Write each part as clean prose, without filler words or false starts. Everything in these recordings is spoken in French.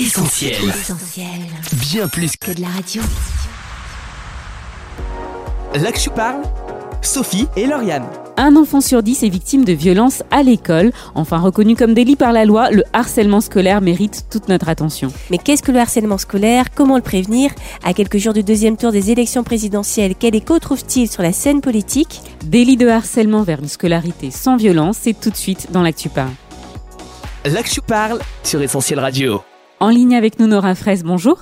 Essentiel. Essentiel. Bien plus que de la radio. L'ActuParle, Sophie et Lauriane. Un enfant sur 10 est victime de violences à l'école. Enfin reconnu comme délit par la loi, le harcèlement scolaire mérite toute notre attention. Mais qu'est-ce que le harcèlement scolaire ? Comment le prévenir ? À quelques jours du deuxième tour des élections présidentielles, quel écho trouve-t-il sur la scène politique ? Délit de harcèlement vers une scolarité sans violence, c'est tout de suite dans l'ActuParle. L'ActuParle sur Essentiel Radio. En ligne avec nous, Nora Fraisse, bonjour.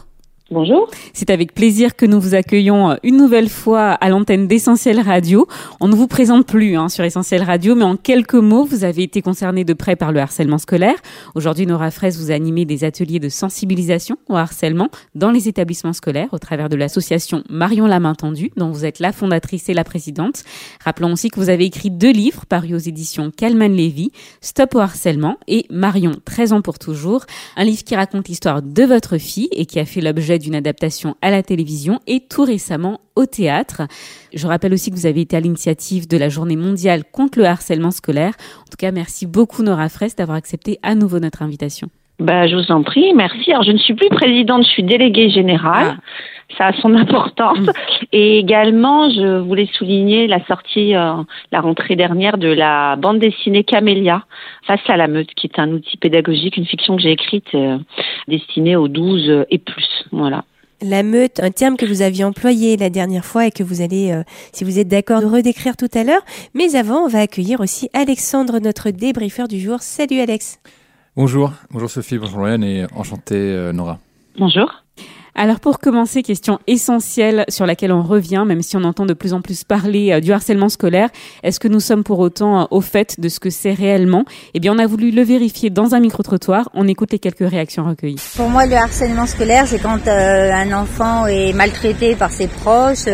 Bonjour. C'est avec plaisir que nous vous accueillons une nouvelle fois à l'antenne d'Essentiel Radio. On ne vous présente plus sur Essentiel Radio, mais en quelques mots, vous avez été concerné de près par le harcèlement scolaire. Aujourd'hui, Nora Fraisse, vous animez des ateliers de sensibilisation au harcèlement dans les établissements scolaires au travers de l'association Marion La main tendue, dont vous êtes la fondatrice et la présidente. Rappelons aussi que vous avez écrit 2 livres parus aux éditions Calmann-Lévy, Stop au harcèlement et Marion, 13 ans pour toujours. Un livre qui raconte l'histoire de votre fille et qui a fait l'objet d'une adaptation à la télévision et tout récemment au théâtre. Je rappelle aussi que vous avez été à l'initiative de la Journée mondiale contre le harcèlement scolaire. En tout cas, merci beaucoup Nora Fraisse d'avoir accepté à nouveau notre invitation. Je vous en prie, merci. Alors, je ne suis plus présidente, je suis déléguée générale. Ça a son importance. Et également, je voulais souligner la sortie, la rentrée dernière de la bande dessinée Camélia face à la meute, qui est un outil pédagogique, une fiction que j'ai écrite destinée aux 12 et plus. Voilà. La meute, un terme que vous aviez employé la dernière fois et que vous allez, si vous êtes d'accord, redécrire tout à l'heure. Mais avant, on va accueillir aussi Alexandre, notre débriefeur du jour. Salut Alex. Bonjour, bonjour Sophie, bonjour Lauriane et enchantée Nora. Bonjour. Alors pour commencer, question essentielle sur laquelle on revient, même si on entend de plus en plus parler du harcèlement scolaire, est-ce que nous sommes pour autant au fait de ce que c'est réellement ? Eh bien on a voulu le vérifier dans un micro-trottoir, on écoute les quelques réactions recueillies. Pour moi le harcèlement scolaire c'est quand un enfant est maltraité par ses proches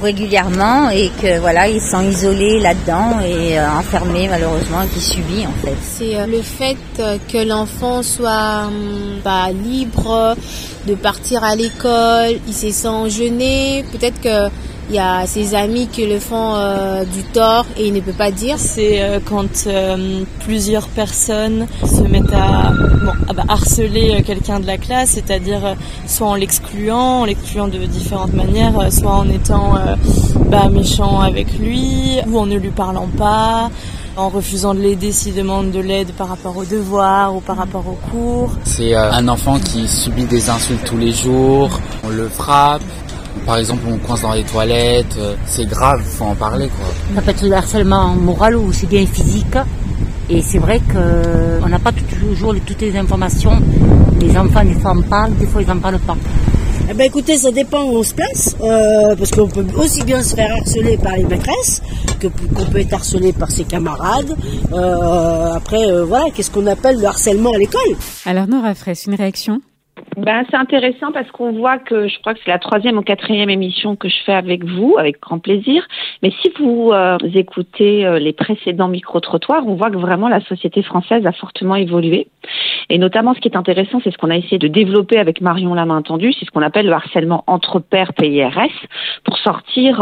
régulièrement et que voilà, il se sent isolé là-dedans et enfermé malheureusement et qu'il subit en fait. C'est le fait que l'enfant soit libre de partir à l'école, il se sent gêné, peut-être qu'il y a ses amis qui le font du tort et il ne peut pas dire. C'est quand plusieurs personnes se mettent à harceler quelqu'un de la classe, c'est-à-dire soit en l'excluant de différentes manières, soit en étant méchant avec lui, ou en ne lui parlant pas, en refusant de l'aider s'il demande de l'aide par rapport aux devoirs ou par rapport aux cours. C'est un enfant qui subit des insultes tous les jours, on le frappe, par exemple on le coince dans les toilettes, c'est grave, faut en parler quoi. On appelle ça le harcèlement moral ou c'est bien physique et c'est vrai qu'on n'a pas toujours toutes les informations, les enfants des fois en parlent, des fois ils n'en parlent pas. Eh ben écoutez, ça dépend où on se place, parce qu'on peut aussi bien se faire harceler par les maîtresses qu'on peut être harcelé par ses camarades. Qu'est-ce qu'on appelle le harcèlement à l'école ? Alors Nora Fraisse, une réaction ? C'est intéressant parce qu'on voit que je crois que c'est la 3e ou 4e émission que je fais avec vous, avec grand plaisir. Mais si vous écoutez les précédents micro-trottoirs, on voit que vraiment la société française a fortement évolué. Et notamment, ce qui est intéressant, c'est ce qu'on a essayé de développer avec Marion La main tendue, c'est ce qu'on appelle le harcèlement entre pairs PIRS, pour sortir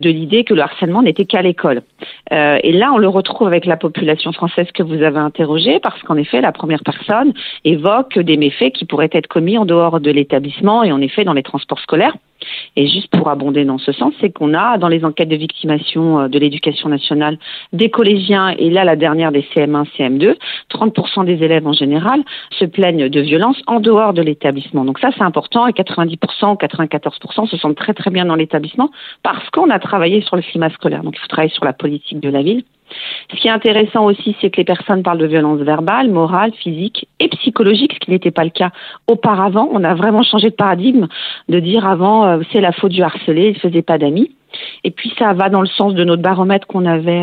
de l'idée que le harcèlement n'était qu'à l'école. Et là, on le retrouve avec la population française que vous avez interrogée, parce qu'en effet, la première personne évoque des méfaits qui pourraient être commis en dehors de l'établissement et en effet dans les transports scolaires. Et juste pour abonder dans ce sens, c'est qu'on a dans les enquêtes de victimation de l'éducation nationale des collégiens et là la dernière des CM1, CM2, 30% des élèves en général se plaignent de violences en dehors de l'établissement. Donc ça c'est important et 90% ou 94% se sentent très très bien dans l'établissement parce qu'on a travaillé sur le climat scolaire. Donc il faut travailler sur la politique de la ville. Ce qui est intéressant aussi, c'est que les personnes parlent de violences verbales, morales, physiques et psychologiques, ce qui n'était pas le cas auparavant. On a vraiment changé de paradigme, de dire avant, c'est la faute du harcelé, il ne faisait pas d'amis. Et puis ça va dans le sens de notre baromètre qu'on avait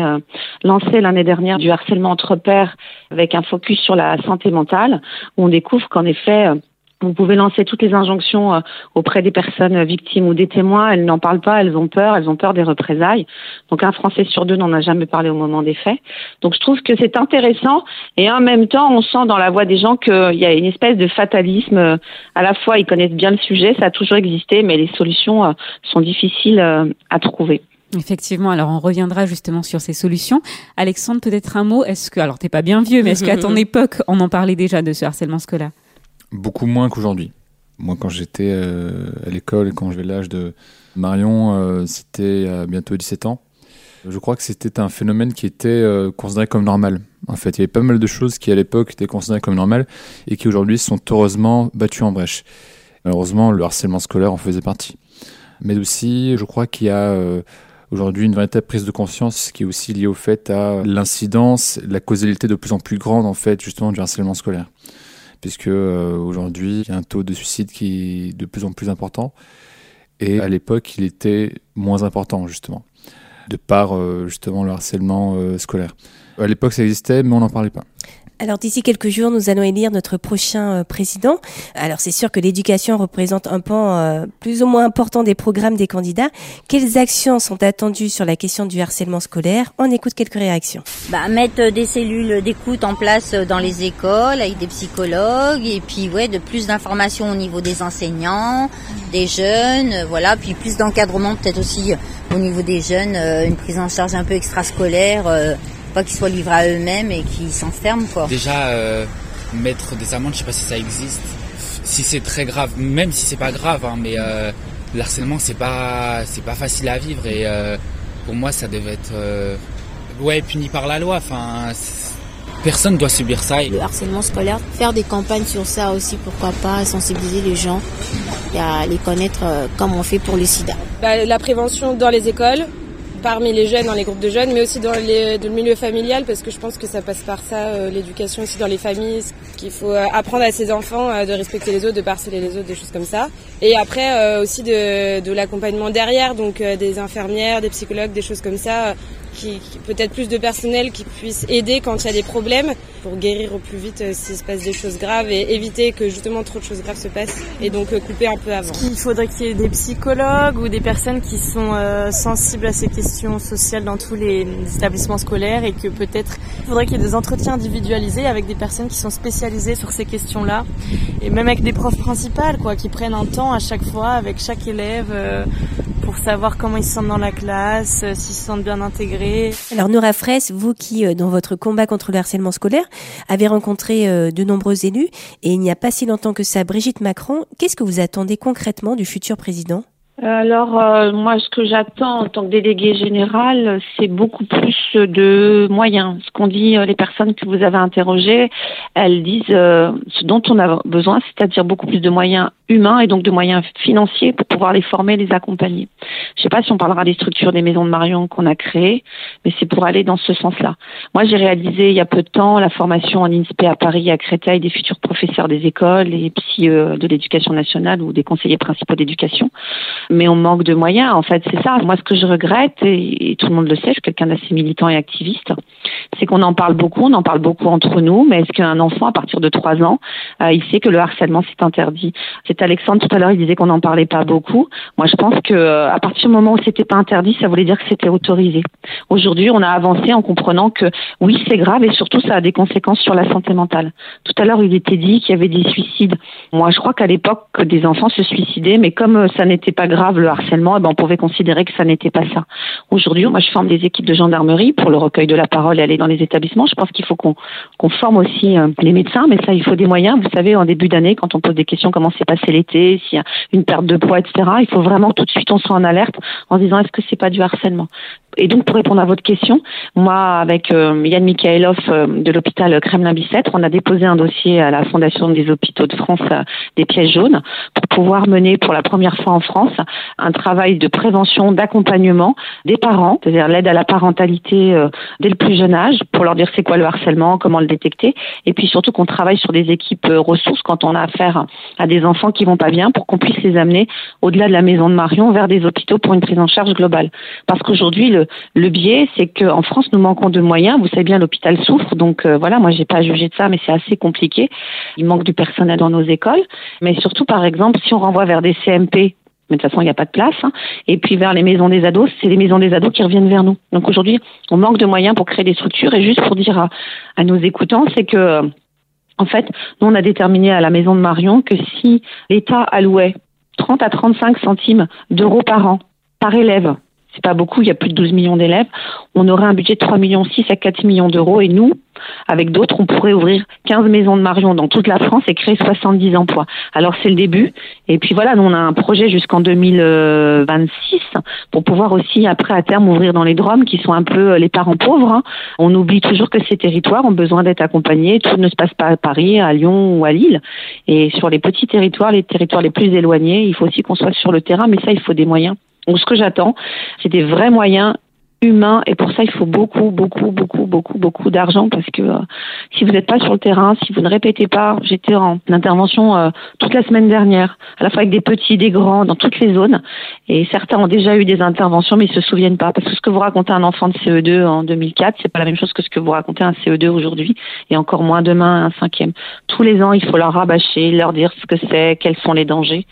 lancé l'année dernière du harcèlement entre pairs avec un focus sur la santé mentale, où on découvre qu'en effet... Vous pouvez lancer toutes les injonctions auprès des personnes victimes ou des témoins. Elles n'en parlent pas, elles ont peur des représailles. Donc 1 Français sur 2 n'en a jamais parlé au moment des faits. Donc je trouve que c'est intéressant et en même temps, on sent dans la voix des gens qu'il y a une espèce de fatalisme. À la fois, ils connaissent bien le sujet, ça a toujours existé, mais les solutions sont difficiles à trouver. Effectivement, alors on reviendra justement sur ces solutions. Alexandre, peut-être un mot. Est-ce que, alors t'es pas bien vieux, mais est-ce qu'à ton époque, on en parlait déjà de ce harcèlement scolaire ? Beaucoup moins qu'aujourd'hui. Moi, quand j'étais à l'école et quand j'avais l'âge de Marion, c'était à bientôt 17 ans. Je crois que c'était un phénomène qui était considéré comme normal. En fait, il y avait pas mal de choses qui, à l'époque, étaient considérées comme normales et qui, aujourd'hui, sont heureusement battues en brèche. Malheureusement, le harcèlement scolaire en faisait partie. Mais aussi, je crois qu'il y a aujourd'hui une véritable prise de conscience qui est aussi liée au fait à l'incidence, la causalité de plus en plus grande, en fait, justement, du harcèlement scolaire. Puisque aujourd'hui, il y a un taux de suicide qui est de plus en plus important. Et à l'époque, il était moins important, justement, de par justement le harcèlement scolaire. À l'époque, ça existait, mais on n'en parlait pas. Alors d'ici quelques jours, nous allons élire notre prochain président. Alors c'est sûr que l'éducation représente un pan plus ou moins important des programmes des candidats. Quelles actions sont attendues sur la question du harcèlement scolaire ? On écoute quelques réactions. Mettre des cellules d'écoute en place dans les écoles avec des psychologues et puis de plus d'informations au niveau des enseignants, des jeunes, puis plus d'encadrement peut-être aussi au niveau des jeunes, une prise en charge un peu extrascolaire. Pas qu'ils soient livrés à eux-mêmes et qu'ils s'enferment Déjà, mettre des amendes, je sais pas si ça existe. Si c'est très grave, même si c'est pas grave, mais le harcèlement c'est pas facile à vivre et pour moi ça devait être puni par la loi. Enfin, personne doit subir ça. Le harcèlement scolaire, faire des campagnes sur ça aussi, pourquoi pas, sensibiliser les gens et à les connaître comme on fait pour le sida. La prévention dans les écoles. Parmi les jeunes, dans les groupes de jeunes, mais aussi dans le milieu familial, parce que je pense que ça passe par ça, l'éducation aussi dans les familles, qu'il faut apprendre à ses enfants de respecter les autres, de harceler les autres, des choses comme ça. Et après aussi de l'accompagnement derrière, donc des infirmières, des psychologues, des choses comme ça, qui peut-être plus de personnel qui puisse aider quand il y a des problèmes, pour guérir au plus vite s'il se passe des choses graves et éviter que justement trop de choses graves se passent, et donc couper un peu avant. Il faudrait qu'il y ait des psychologues ou des personnes qui sont sensibles à ces questions sociale dans tous les établissements scolaires et que peut-être il faudrait qu'il y ait des entretiens individualisés avec des personnes qui sont spécialisées sur ces questions-là et même avec des profs principales qui prennent un temps à chaque fois avec chaque élève pour savoir comment ils se sentent dans la classe, s'ils se sentent bien intégrés. Alors Nora Fraisse, vous qui dans votre combat contre le harcèlement scolaire avez rencontré de nombreux élus et il n'y a pas si longtemps que ça Brigitte Macron, qu'est-ce que vous attendez concrètement du futur président ? Alors, moi, ce que j'attends en tant que délégué général, c'est beaucoup plus de moyens. Ce qu'ont dit les personnes que vous avez interrogées, elles disent ce dont on a besoin, c'est-à-dire beaucoup plus de moyens humains et donc de moyens financiers pour pouvoir les former, les accompagner. Je ne sais pas si on parlera des structures des maisons de Marion qu'on a créées, mais c'est pour aller dans ce sens-là. Moi, j'ai réalisé il y a peu de temps la formation en INSPE à Paris, à Créteil, des futurs professeurs des écoles, des psy de l'éducation nationale ou des conseillers principaux d'éducation. Mais on manque de moyens, en fait, c'est ça. Moi, ce que je regrette, et tout le monde le sait, je suis quelqu'un d'assez militant et activiste, c'est qu'on en parle beaucoup entre nous, mais est-ce qu'un enfant, à partir de 3 ans, il sait que le harcèlement, c'est interdit ? C'est Alexandre, tout à l'heure, il disait qu'on n'en parlait pas beaucoup. Moi, je pense que à partir du moment où c'était pas interdit, ça voulait dire que c'était autorisé. Aujourd'hui, on a avancé en comprenant que, oui, c'est grave, et surtout, ça a des conséquences sur la santé mentale. Tout à l'heure, il était dit qu'il y avait des suicides. Moi, je crois qu'à l'époque, des enfants se suicidaient, mais comme ça n'était pas grave le harcèlement, on pouvait considérer que ça n'était pas ça. Aujourd'hui, moi je forme des équipes de gendarmerie pour le recueil de la parole et aller dans les établissements. Je pense qu'il faut qu'on forme aussi les médecins, mais ça il faut des moyens. Vous savez, en début d'année, quand on pose des questions, comment s'est passé l'été, s'il y a une perte de poids, etc., il faut vraiment tout de suite on soit en alerte en disant est-ce que c'est pas du harcèlement ? Et donc, pour répondre à votre question, moi, avec Yann Mikhaïlov de l'hôpital Kremlin-Bicêtre, on a déposé un dossier à la Fondation des Hôpitaux de France des Pièces Jaunes pour pouvoir mener pour la première fois en France un travail de prévention, d'accompagnement des parents, c'est-à-dire l'aide à la parentalité dès le plus jeune âge pour leur dire c'est quoi le harcèlement, comment le détecter, et puis surtout qu'on travaille sur des équipes ressources quand on a affaire à des enfants qui vont pas bien pour qu'on puisse les amener au-delà de la maison de Marion vers des hôpitaux pour une prise en charge globale. Parce qu'aujourd'hui, le biais, c'est qu'en France, nous manquons de moyens. Vous savez bien, l'hôpital souffre. Donc moi, j'ai pas à juger de ça, mais c'est assez compliqué. Il manque du personnel dans nos écoles. Mais surtout, par exemple, si on renvoie vers des CMP, mais de toute façon, il n'y a pas de place, et puis vers les maisons des ados, c'est les maisons des ados qui reviennent vers nous. Donc aujourd'hui, on manque de moyens pour créer des structures. Et juste pour dire à nos écoutants, c'est que, en fait, nous, on a déterminé à la maison de Marion que si l'État allouait 30 à 35 centimes d'euros par an par élève, c'est pas beaucoup, il y a plus de 12 millions d'élèves, on aurait un budget de 3,6 millions à 4 millions d'euros et nous, avec d'autres, on pourrait ouvrir 15 maisons de Marion dans toute la France et créer 70 emplois. Alors c'est le début et puis voilà, nous on a un projet jusqu'en 2026 pour pouvoir aussi après à terme ouvrir dans les DROM qui sont un peu les parents pauvres. Hein. On oublie toujours que ces territoires ont besoin d'être accompagnés, tout ne se passe pas à Paris, à Lyon ou à Lille et sur les petits territoires, les territoires les plus éloignés, il faut aussi qu'on soit sur le terrain mais ça il faut des moyens. Donc ce que j'attends, c'est des vrais moyens humains et pour ça il faut beaucoup d'argent parce que si vous n'êtes pas sur le terrain, si vous ne répétez pas, j'étais en intervention toute la semaine dernière, à la fois avec des petits, des grands, dans toutes les zones et certains ont déjà eu des interventions mais ils se souviennent pas parce que ce que vous racontez à un enfant de CE2 en 2004, c'est pas la même chose que ce que vous racontez à un CE2 aujourd'hui et encore moins demain à un cinquième. Tous les ans il faut leur rabâcher, leur dire ce que c'est, quels sont les dangers.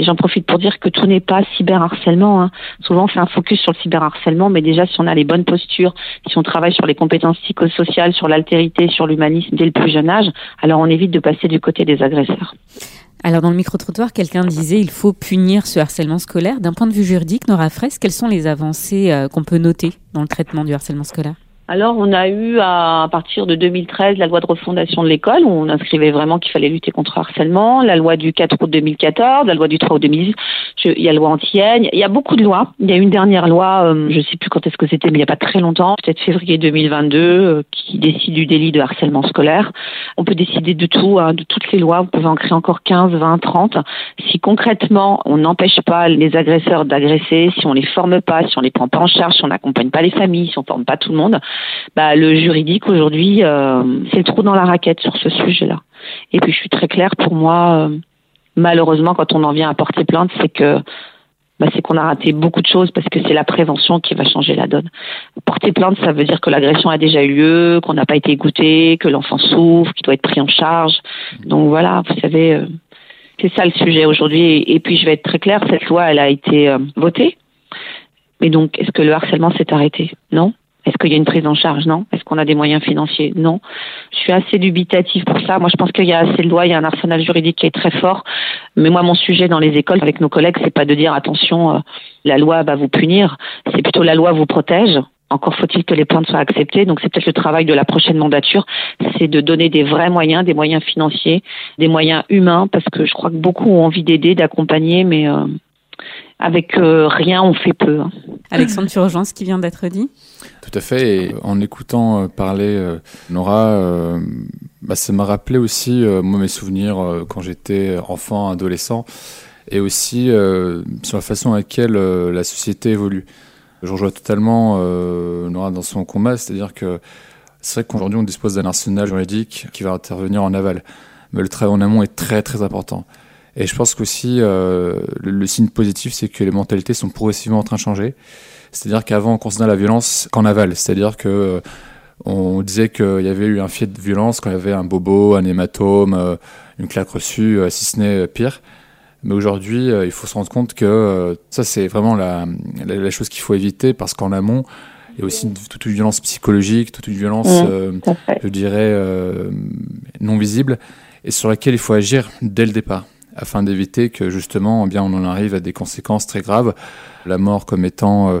Et j'en profite pour dire que tout n'est pas cyberharcèlement. Hein. Souvent, on fait un focus sur le cyberharcèlement, mais déjà, si on a les bonnes postures, si on travaille sur les compétences psychosociales, sur l'altérité, sur l'humanisme dès le plus jeune âge, alors on évite de passer du côté des agresseurs. Alors, dans le micro-trottoir, quelqu'un disait il faut punir ce harcèlement scolaire. D'un point de vue juridique, Nora Fraisse, quelles sont les avancées qu'on peut noter dans le traitement du harcèlement scolaire ? Alors, on a eu, à partir de 2013, la loi de refondation de l'école, où on inscrivait vraiment qu'il fallait lutter contre le harcèlement, la loi du 4 août 2014, la loi du 3 août 2010, il y a la loi anti-haine, il y a beaucoup de lois. Il y a une dernière loi, je sais plus quand est-ce que c'était, mais il n'y a pas très longtemps, peut-être février 2022, qui décide du délit de harcèlement scolaire. On peut décider de tout, hein, de toutes les lois, vous pouvez en créer encore 15, 20, 30. Si concrètement, on n'empêche pas les agresseurs d'agresser, si on les forme pas, si on les prend pas en charge, si on n'accompagne pas les familles, si on forme pas tout le monde, bah, le juridique aujourd'hui, c'est le trou dans la raquette sur ce sujet-là. Et puis je suis très claire, pour moi, malheureusement, quand on en vient à porter plainte, c'est qu'on a raté beaucoup de choses parce que c'est la prévention qui va changer la donne. Porter plainte, ça veut dire que l'agression a déjà eu lieu, qu'on n'a pas été écouté, que l'enfant souffre, qu'il doit être pris en charge. Donc voilà, vous savez, c'est ça le sujet aujourd'hui. Et puis je vais être très claire, cette loi, elle a été votée. Mais donc, est-ce que le harcèlement s'est arrêté ? Non ? Est-ce qu'il y a une prise en charge? Non. Est-ce qu'on a des moyens financiers? Non. Je suis assez dubitative pour ça. Moi, je pense qu'il y a assez de lois, il y a un arsenal juridique qui est très fort. Mais moi, mon sujet dans les écoles avec nos collègues, c'est pas de dire attention, la loi va vous punir. C'est plutôt la loi vous protège. Encore faut-il que les plaintes soient acceptées. Donc, c'est peut-être le travail de la prochaine mandature. C'est de donner des vrais moyens, des moyens financiers, des moyens humains, parce que je crois que beaucoup ont envie d'aider, d'accompagner, mais avec rien, on fait peu. Hein. Alexandre, tu rejoins ce qui vient d'être dit ? Tout à fait. Et en écoutant parler Nora, ça m'a rappelé aussi moi, mes souvenirs quand j'étais enfant, adolescent, et aussi sur la façon à laquelle la société évolue. Je rejoins totalement Nora dans son combat, c'est-à-dire que c'est vrai qu'aujourd'hui, on dispose d'un arsenal juridique qui va intervenir en aval. Mais le travail en amont est très, très important. Et je pense qu'aussi, le signe positif, c'est que les mentalités sont progressivement en train de changer. C'est-à-dire qu'avant, on considérait la violence qu'en aval. C'est-à-dire que on disait qu'il y avait eu un fait de violence quand il y avait un bobo, un hématome, une claque reçue, si ce n'est pire. Mais aujourd'hui, il faut se rendre compte que ça, c'est vraiment la chose qu'il faut éviter parce qu'en amont, il y a aussi toute une violence psychologique, toute une violence, je dirais, non visible et sur laquelle il faut agir dès le départ, afin d'éviter que justement on en arrive à des conséquences très graves. La mort comme étant,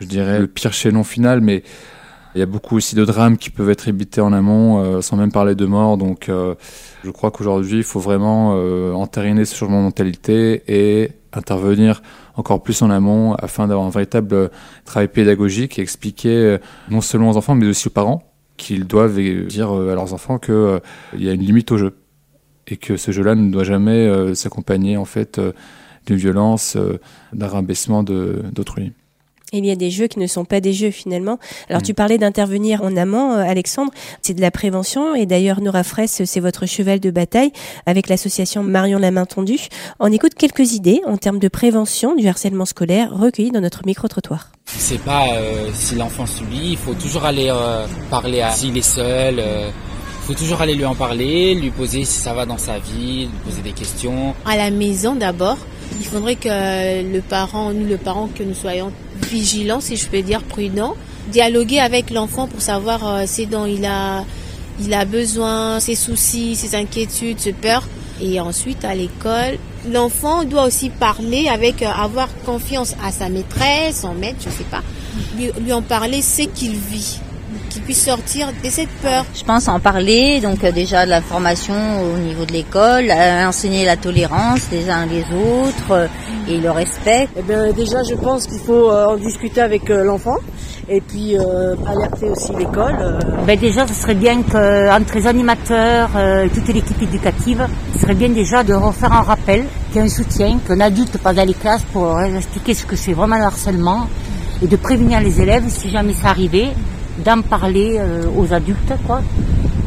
je dirais, le pire chaînon final, mais il y a beaucoup aussi de drames qui peuvent être évités en amont, sans même parler de mort. Donc je crois qu'aujourd'hui, il faut vraiment entériner ce changement de mentalité et intervenir encore plus en amont afin d'avoir un véritable travail pédagogique et expliquer non seulement aux enfants, mais aussi aux parents, qu'ils doivent dire à leurs enfants qu'il y a une limite au jeu. Et que ce jeu-là ne doit jamais s'accompagner en fait d'une violence, d'un rabaissement d'autrui. Il y a des jeux qui ne sont pas des jeux finalement. Alors tu parlais d'intervenir en amont, Alexandre, c'est de la prévention et d'ailleurs Nora Fraisse, c'est votre cheval de bataille avec l'association Marion La main tendue. On écoute quelques idées en termes de prévention du harcèlement scolaire recueillies dans notre micro-trottoir. C'est pas si l'enfant subit, il faut toujours aller parler à s'il est seul... Il faut toujours aller lui en parler, lui poser si ça va dans sa vie, lui poser des questions. À la maison d'abord, il faudrait que le parent, que nous soyons vigilants, si je peux dire prudents, dialoguer avec l'enfant pour savoir ce dont il a besoin, ses soucis, ses inquiétudes, ses peurs. Et ensuite, à l'école, l'enfant doit aussi parler avec, avoir confiance à sa maîtresse, son maître, je ne sais pas. Lui en parler, c'est qu'il vit, qu'il puisse sortir de cette peur. Je pense en parler, donc déjà de la formation au niveau de l'école, enseigner la tolérance des uns les autres et le respect. Eh bien, déjà, je pense qu'il faut en discuter avec l'enfant. Et puis alerter aussi l'école. Ben déjà, ce serait bien qu'entre les animateurs et toute l'équipe éducative, ce serait bien déjà de refaire un rappel, qu'il y a un soutien, qu'un adulte passe dans les classes pour expliquer ce que c'est vraiment le harcèlement et de prévenir les élèves, si jamais ça arrivait, d'en parler aux adultes, quoi.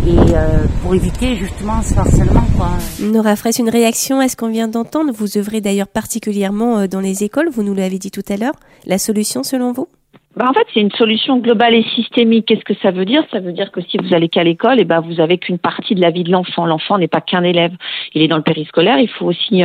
Et pour éviter justement ce harcèlement, quoi. Nora Fraisse, une réaction à ce qu'on vient d'entendre. Vous œuvrez d'ailleurs particulièrement dans les écoles, vous nous l'avez dit tout à l'heure. La solution, selon vous ? Bah en fait, c'est une solution globale et systémique. Qu'est-ce que ça veut dire ? Ça veut dire que si vous allez qu'à l'école, et ben vous avez qu'une partie de la vie de l'enfant. L'enfant n'est pas qu'un élève. Il est dans le périscolaire. Il faut aussi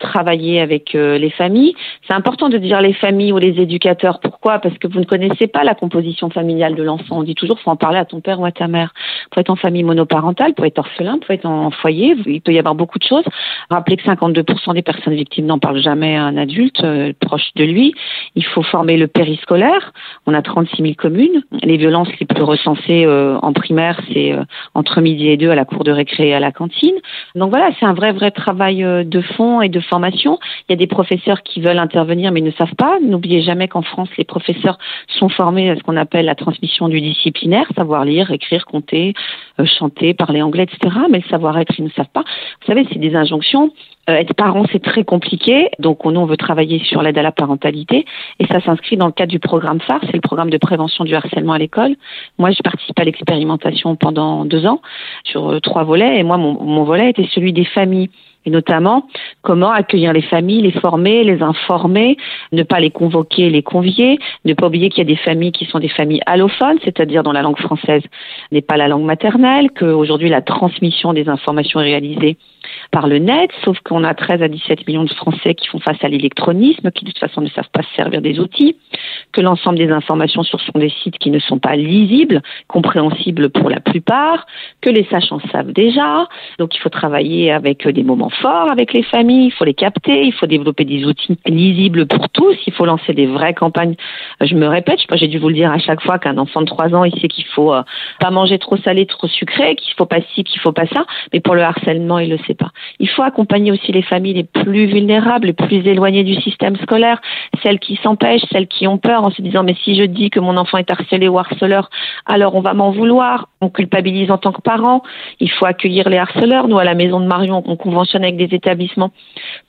travailler avec les familles. C'est important de dire les familles ou les éducateurs. Pourquoi ? Parce que vous ne connaissez pas la composition familiale de l'enfant. On dit toujours, faut en parler à ton père ou à ta mère. Pour être en famille monoparentale, pour être orphelin, pour être en foyer, il peut y avoir beaucoup de choses. Rappelez que 52% des personnes victimes n'en parlent jamais à un adulte proche de lui. Il faut former le périscolaire. On a 36 000 communes. Les violences les plus recensées en primaire, c'est entre midi et deux à la cour de récré et à la cantine. Donc voilà, c'est un vrai travail de fond et de formation. Il y a des professeurs qui veulent intervenir mais ne savent pas. N'oubliez jamais qu'en France, les professeurs sont formés à ce qu'on appelle la transmission du disciplinaire, savoir lire, écrire, compter, chanter, parler anglais, etc. Mais le savoir-être, ils ne savent pas. Vous savez, c'est des injonctions. Être parent, c'est très compliqué, donc nous, on veut travailler sur l'aide à la parentalité, et ça s'inscrit dans le cadre du programme phare, c'est le programme de prévention du harcèlement à l'école. Moi, je participe à l'expérimentation pendant 2 ans, sur 3 volets, et moi, mon volet était celui des familles. Et notamment, comment accueillir les familles, les former, les informer, ne pas les convoquer, les convier, ne pas oublier qu'il y a des familles qui sont des familles allophones, c'est-à-dire dont la langue française n'est pas la langue maternelle, qu'aujourd'hui la transmission des informations est réalisée par le net, sauf qu'on a 13 à 17 millions de Français qui font face à l'électronisme, qui de toute façon ne savent pas se servir des outils, que l'ensemble des informations sont des sites qui ne sont pas lisibles, compréhensibles pour la plupart, que les sachants savent déjà, donc il faut travailler avec des moments fort avec les familles, il faut les capter, il faut développer des outils lisibles pour tous, il faut lancer des vraies campagnes. Je me répète, j'ai dû vous le dire à chaque fois qu'un enfant de 3 ans, il sait qu'il faut pas manger trop salé, trop sucré, qu'il faut pas ci, qu'il faut pas ça, mais pour le harcèlement, il le sait pas. Il faut accompagner aussi les familles les plus vulnérables, les plus éloignées du système scolaire, celles qui s'empêchent, celles qui ont peur en se disant mais si je dis que mon enfant est harcelé ou harceleur, alors on va m'en vouloir, on culpabilise en tant que parent, il faut accueillir les harceleurs. Nous, à la maison de Marion, on conventionne avec des établissements,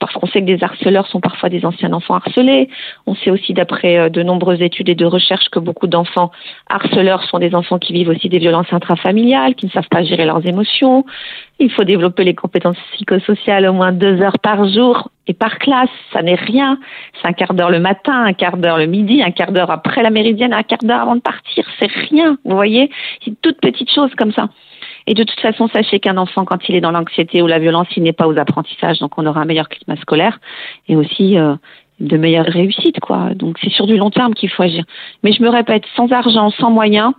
parce qu'on sait que des harceleurs sont parfois des anciens enfants harcelés. On sait aussi, d'après de nombreuses études et de recherches, que beaucoup d'enfants harceleurs sont des enfants qui vivent aussi des violences intrafamiliales, qui ne savent pas gérer leurs émotions. Il faut développer les compétences psychosociales au moins 2 heures par jour et par classe. Ça n'est rien. C'est un quart d'heure le matin, un quart d'heure le midi, un quart d'heure après la méridienne, un quart d'heure avant de partir. C'est rien, vous voyez. C'est toutes petites choses comme ça. Et de toute façon, sachez qu'un enfant, quand il est dans l'anxiété ou la violence, il n'est pas aux apprentissages, donc on aura un meilleur climat scolaire et aussi de meilleures réussites, quoi. Donc c'est sur du long terme qu'il faut agir. Mais je me répète, sans argent, sans moyens,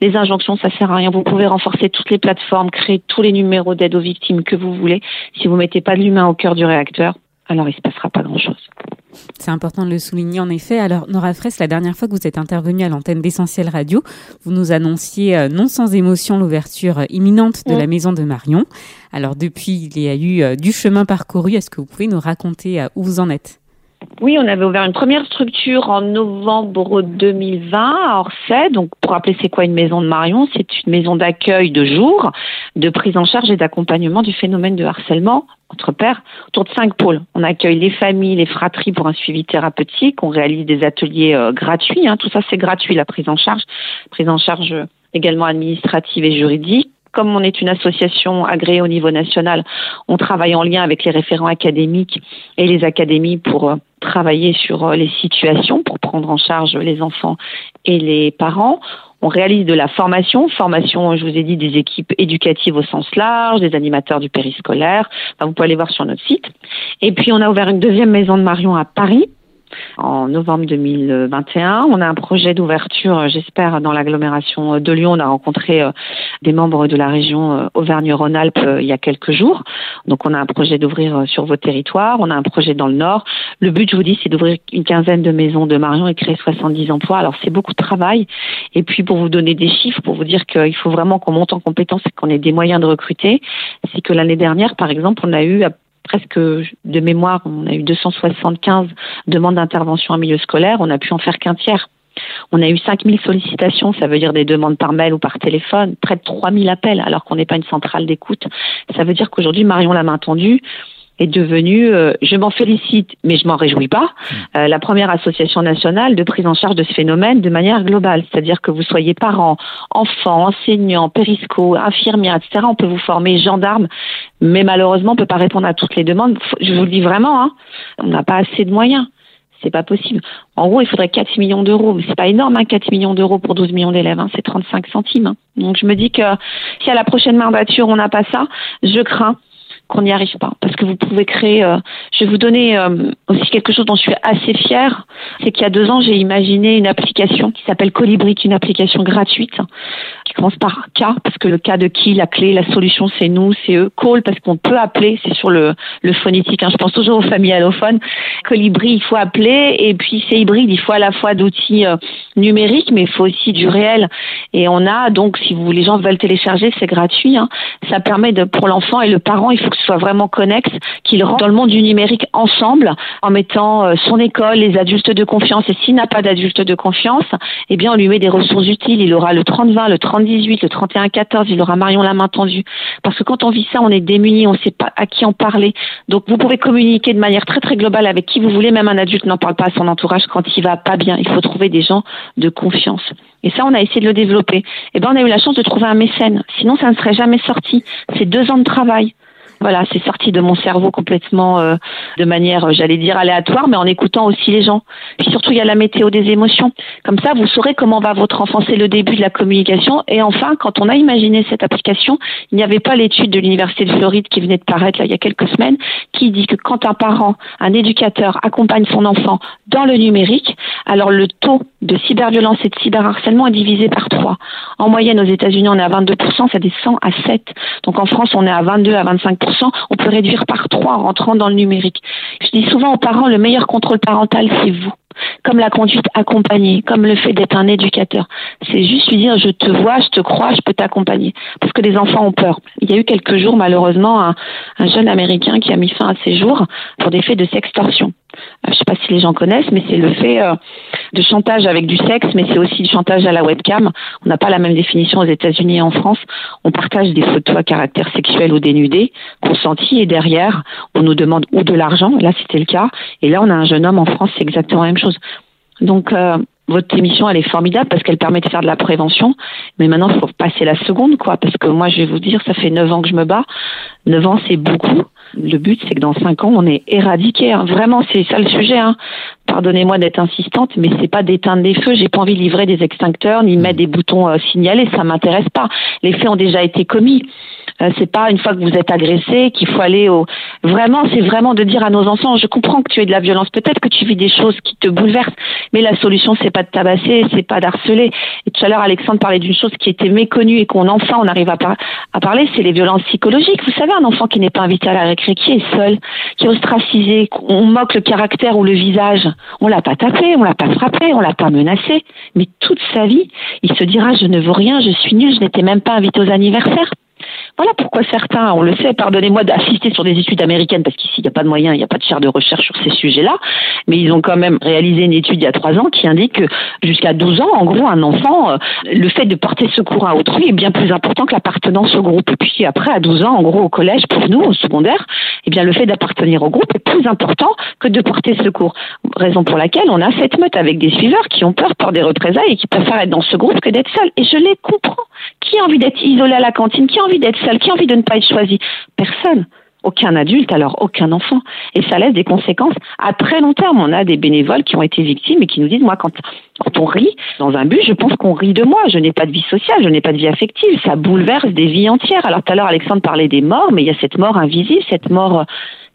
les injonctions, ça sert à rien. Vous pouvez renforcer toutes les plateformes, créer tous les numéros d'aide aux victimes que vous voulez. Si vous mettez pas de l'humain au cœur du réacteur, alors il ne se passera pas grand-chose. C'est important de le souligner en effet. Alors Nora Fraisse, la dernière fois que vous êtes intervenue à l'antenne d'Essentiel Radio, vous nous annonciez non sans émotion l'ouverture imminente de la maison de Marion. Alors depuis, il y a eu du chemin parcouru. Est-ce que vous pouvez nous raconter où vous en êtes ? Oui, on avait ouvert une première structure en novembre 2020 à Orsay. Donc, pour rappeler, c'est quoi une maison de Marion ? C'est une maison d'accueil de jour, de prise en charge et d'accompagnement du phénomène de harcèlement entre pairs, autour de 5 pôles. On accueille les familles, les fratries pour un suivi thérapeutique. On réalise des ateliers gratuits. Tout ça, c'est gratuit, la prise en charge. Prise en charge également administrative et juridique. Comme on est une association agréée au niveau national, on travaille en lien avec les référents académiques et les académies pour travailler sur les situations, pour prendre en charge les enfants et les parents. On réalise de la formation, je vous ai dit, des équipes éducatives au sens large, des animateurs du périscolaire. Vous pouvez aller voir sur notre site. Et puis, on a ouvert une deuxième maison de Marion à Paris, en novembre 2021. On a un projet d'ouverture, j'espère, dans l'agglomération de Lyon. On a rencontré des membres de la région Auvergne-Rhône-Alpes il y a quelques jours. Donc, on a un projet d'ouvrir sur vos territoires. On a un projet dans le Nord. Le but, je vous dis, c'est d'ouvrir une quinzaine de maisons de Marion et créer 70 emplois. Alors, c'est beaucoup de travail. Et puis, pour vous donner des chiffres, pour vous dire qu'il faut vraiment qu'on monte en compétences et qu'on ait des moyens de recruter, c'est que l'année dernière, par exemple, on a eu presque de mémoire, on a eu 275 demandes d'intervention en milieu scolaire, on a pu en faire qu'un tiers. On a eu 5000 sollicitations, ça veut dire des demandes par mail ou par téléphone, près de 3000 appels, alors qu'on n'est pas une centrale d'écoute. Ça veut dire qu'aujourd'hui, Marion La Main Tendue est devenue, je m'en félicite, mais je m'en réjouis pas, la première association nationale de prise en charge de ce phénomène de manière globale. C'est-à-dire que vous soyez parents, enfants, enseignants, périsco, infirmières, etc., on peut vous former gendarmes, mais malheureusement, on peut pas répondre à toutes les demandes. Je vous le dis vraiment, hein, on n'a pas assez de moyens. C'est pas possible. En gros, il faudrait 4 millions d'euros. Mais c'est pas énorme, hein, 4 millions d'euros pour 12 millions d'élèves, hein, c'est 35 centimes. Hein. Donc, je me dis que si à la prochaine mandature, on n'a pas ça, je crains qu'on n'y arrive pas. Parce que vous pouvez créer... je vais vous donner aussi quelque chose dont je suis assez fière. C'est qu'il y a 2 ans, j'ai imaginé une application qui s'appelle Colibri, qui est une application gratuite, hein, qui commence par K, parce que le K de qui, la clé, la solution, c'est nous, c'est eux. Call, parce qu'on peut appeler, c'est sur le phonétique. Hein, je pense toujours aux familles allophones. Colibri, il faut appeler, et puis c'est hybride, il faut à la fois d'outils numériques, mais il faut aussi du réel. Et on a, donc, si vous, les gens veulent télécharger, c'est gratuit. Hein. Ça permet de, pour l'enfant et le parent, il faut que ce soit vraiment connexe, qu'il rentre dans le monde du numérique ensemble, en mettant son école, les adultes de confiance. Et s'il n'a pas d'adultes de confiance, eh bien, on lui met des ressources utiles. Il aura le 30-20, le 30-18, le 31-14, il aura Marion La Main Tendue. Parce que quand on vit ça, on est démunis, on ne sait pas à qui en parler. Donc, vous pouvez communiquer de manière très, très globale avec qui vous voulez. Même un adulte n'en parle pas à son entourage quand il va pas bien. Il faut trouver des gens de confiance. Et ça, on a essayé de le développer. Eh ben, on a eu la chance de trouver un mécène. Sinon, ça ne serait jamais sorti. C'est 2 ans de travail. Voilà, c'est sorti de mon cerveau complètement de manière, j'allais dire, aléatoire, mais en écoutant aussi les gens. Puis surtout, il y a la météo des émotions. Comme ça, vous saurez comment va votre enfant. C'est le début de la communication. Et enfin, quand on a imaginé cette application, il n'y avait pas l'étude de l'Université de Floride qui venait de paraître là il y a quelques semaines, qui dit que quand un parent, un éducateur accompagne son enfant dans le numérique, alors le taux de cyberviolence et de cyberharcèlement est divisé par 3. En moyenne, aux États-Unis, on est à 22%, ça descend à 7. Donc en France, on est à 22 à 25%. On peut réduire par 3 en rentrant dans le numérique. Je dis souvent aux parents, le meilleur contrôle parental, c'est vous. Comme la conduite accompagnée, comme le fait d'être un éducateur. C'est juste lui dire, je te vois, je te crois, je peux t'accompagner. Parce que les enfants ont peur. Il y a eu quelques jours, malheureusement, un jeune Américain qui a mis fin à ses jours pour des faits de sextorsion. Je ne sais pas si les gens connaissent, mais c'est le fait de chantage avec du sexe, mais c'est aussi du chantage à la webcam. On n'a pas la même définition aux États-Unis et en France. On partage des photos à caractère sexuel ou dénudé, consenties, et derrière, on nous demande ou de l'argent, là c'était le cas, et là on a un jeune homme en France, c'est exactement la même chose. Donc, votre émission, elle est formidable parce qu'elle permet de faire de la prévention. Mais maintenant, il faut passer la seconde, quoi. Parce que moi, je vais vous dire, ça fait 9 ans que je me bats. 9 ans, c'est beaucoup. Le but, c'est que dans 5 ans, on est éradiqué. Hein. Vraiment, c'est ça le sujet. Hein. Pardonnez-moi d'être insistante, mais c'est pas d'éteindre des feux. J'ai pas envie de livrer des extincteurs ni mettre des boutons signalés. Ça m'intéresse pas. Les faits ont déjà été commis. C'est pas une fois que vous êtes agressé qu'il faut aller au... Vraiment, c'est vraiment de dire à nos enfants, je comprends que tu aies de la violence, peut-être que tu vis des choses qui te bouleversent, mais la solution, c'est pas de tabasser, c'est pas d'harceler. Et tout à l'heure, Alexandre parlait d'une chose qui était méconnue et qu'on enfin, on arrive à parler, c'est les violences psychologiques. Vous savez, un enfant qui n'est pas invité à la récré, qui est seul, qui est ostracisé, on moque le caractère ou le visage. On l'a pas tapé, on l'a pas frappé, on l'a pas menacé. Mais toute sa vie, il se dira, je ne vaux rien, je suis nul, je n'étais même pas invité aux anniversaires. Voilà pourquoi certains, on le sait, pardonnez-moi d'insister sur des études américaines, parce qu'ici, il n'y a pas de moyens, il n'y a pas de chaire de recherche sur ces sujets-là, mais ils ont quand même réalisé une étude il y a 3 ans qui indique que jusqu'à 12 ans, en gros, un enfant, le fait de porter secours à autrui est bien plus important que l'appartenance au groupe. Et puis après, à 12 ans, en gros, au collège, pour nous, au secondaire, eh bien, le fait d'appartenir au groupe est plus important que de porter secours. Raison pour laquelle on a cette meute avec des suiveurs qui ont peur des représailles et qui préfèrent être dans ce groupe que d'être seuls. Et je les comprends. Qui a envie d'être isolé à la cantine? Qui a envie d'être seul? Qui a envie de ne pas être choisi? Personne. aucun adulte, alors aucun enfant. Et ça laisse des conséquences à très long terme. On a des bénévoles qui ont été victimes et qui nous disent, moi, quand on rit dans un bus, je pense qu'on rit de moi. Je n'ai pas de vie sociale, je n'ai pas de vie affective. Ça bouleverse des vies entières. Alors tout à l'heure, Alexandre parlait des morts, mais il y a cette mort invisible, cette mort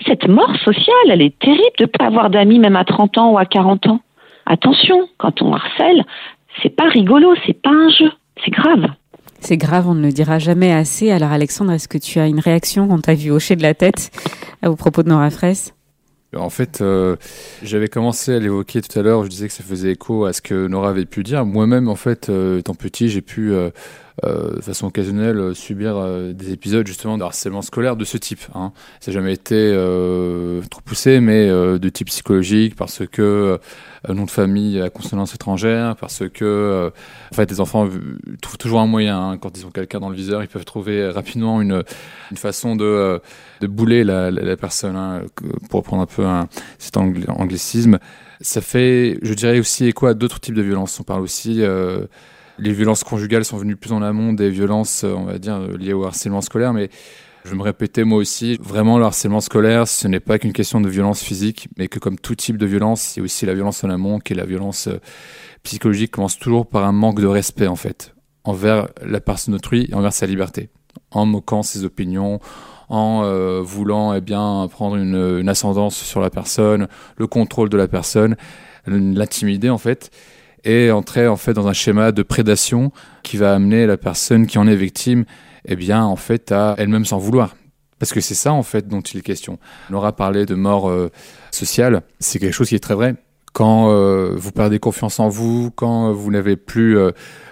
sociale. Elle est terrible de ne pas avoir d'amis, même à 30 ans ou à 40 ans. Attention, quand on harcèle, c'est pas rigolo, c'est pas un jeu, c'est grave. C'est grave, on ne le dira jamais assez. Alors Alexandre, est-ce que tu as une réaction quand tu as vu hocher de la tête au propos de Nora Fraisse ? En fait, j'avais commencé à l'évoquer tout à l'heure, je disais que ça faisait écho à ce que Nora avait pu dire. Moi-même, en fait, étant petit, j'ai pu, de façon occasionnelle, subir des épisodes justement de harcèlement scolaire de ce type. Hein. Ça n'a jamais été trop poussé, mais de type psychologique, parce que nom de famille à consonance étrangère, parce que en fait, les enfants trouvent toujours un moyen. Hein. Quand ils ont quelqu'un dans le viseur, ils peuvent trouver rapidement une façon de bouler la personne, hein, pour reprendre un peu cet anglicisme. Ça fait, je dirais, aussi écho à d'autres types de violences. On parle aussi... les violences conjugales sont venues plus en amont des violences, on va dire, liées au harcèlement scolaire, mais je vais me répéter moi aussi, vraiment le harcèlement scolaire, ce n'est pas qu'une question de violence physique, mais que comme tout type de violence, il y a aussi la violence en amont, qui est la violence psychologique, commence toujours par un manque de respect, en fait, envers la personne autrui et envers sa liberté, en moquant ses opinions, en voulant prendre une ascendance sur la personne, le contrôle de la personne, l'intimider, en fait, et entrer en fait dans un schéma de prédation qui va amener la personne qui en est victime, en fait, à elle-même s'en vouloir. Parce que c'est ça, en fait, dont il est question. Nora parlait de mort sociale, c'est quelque chose qui est très vrai. Quand vous perdez confiance en vous, quand vous n'avez plus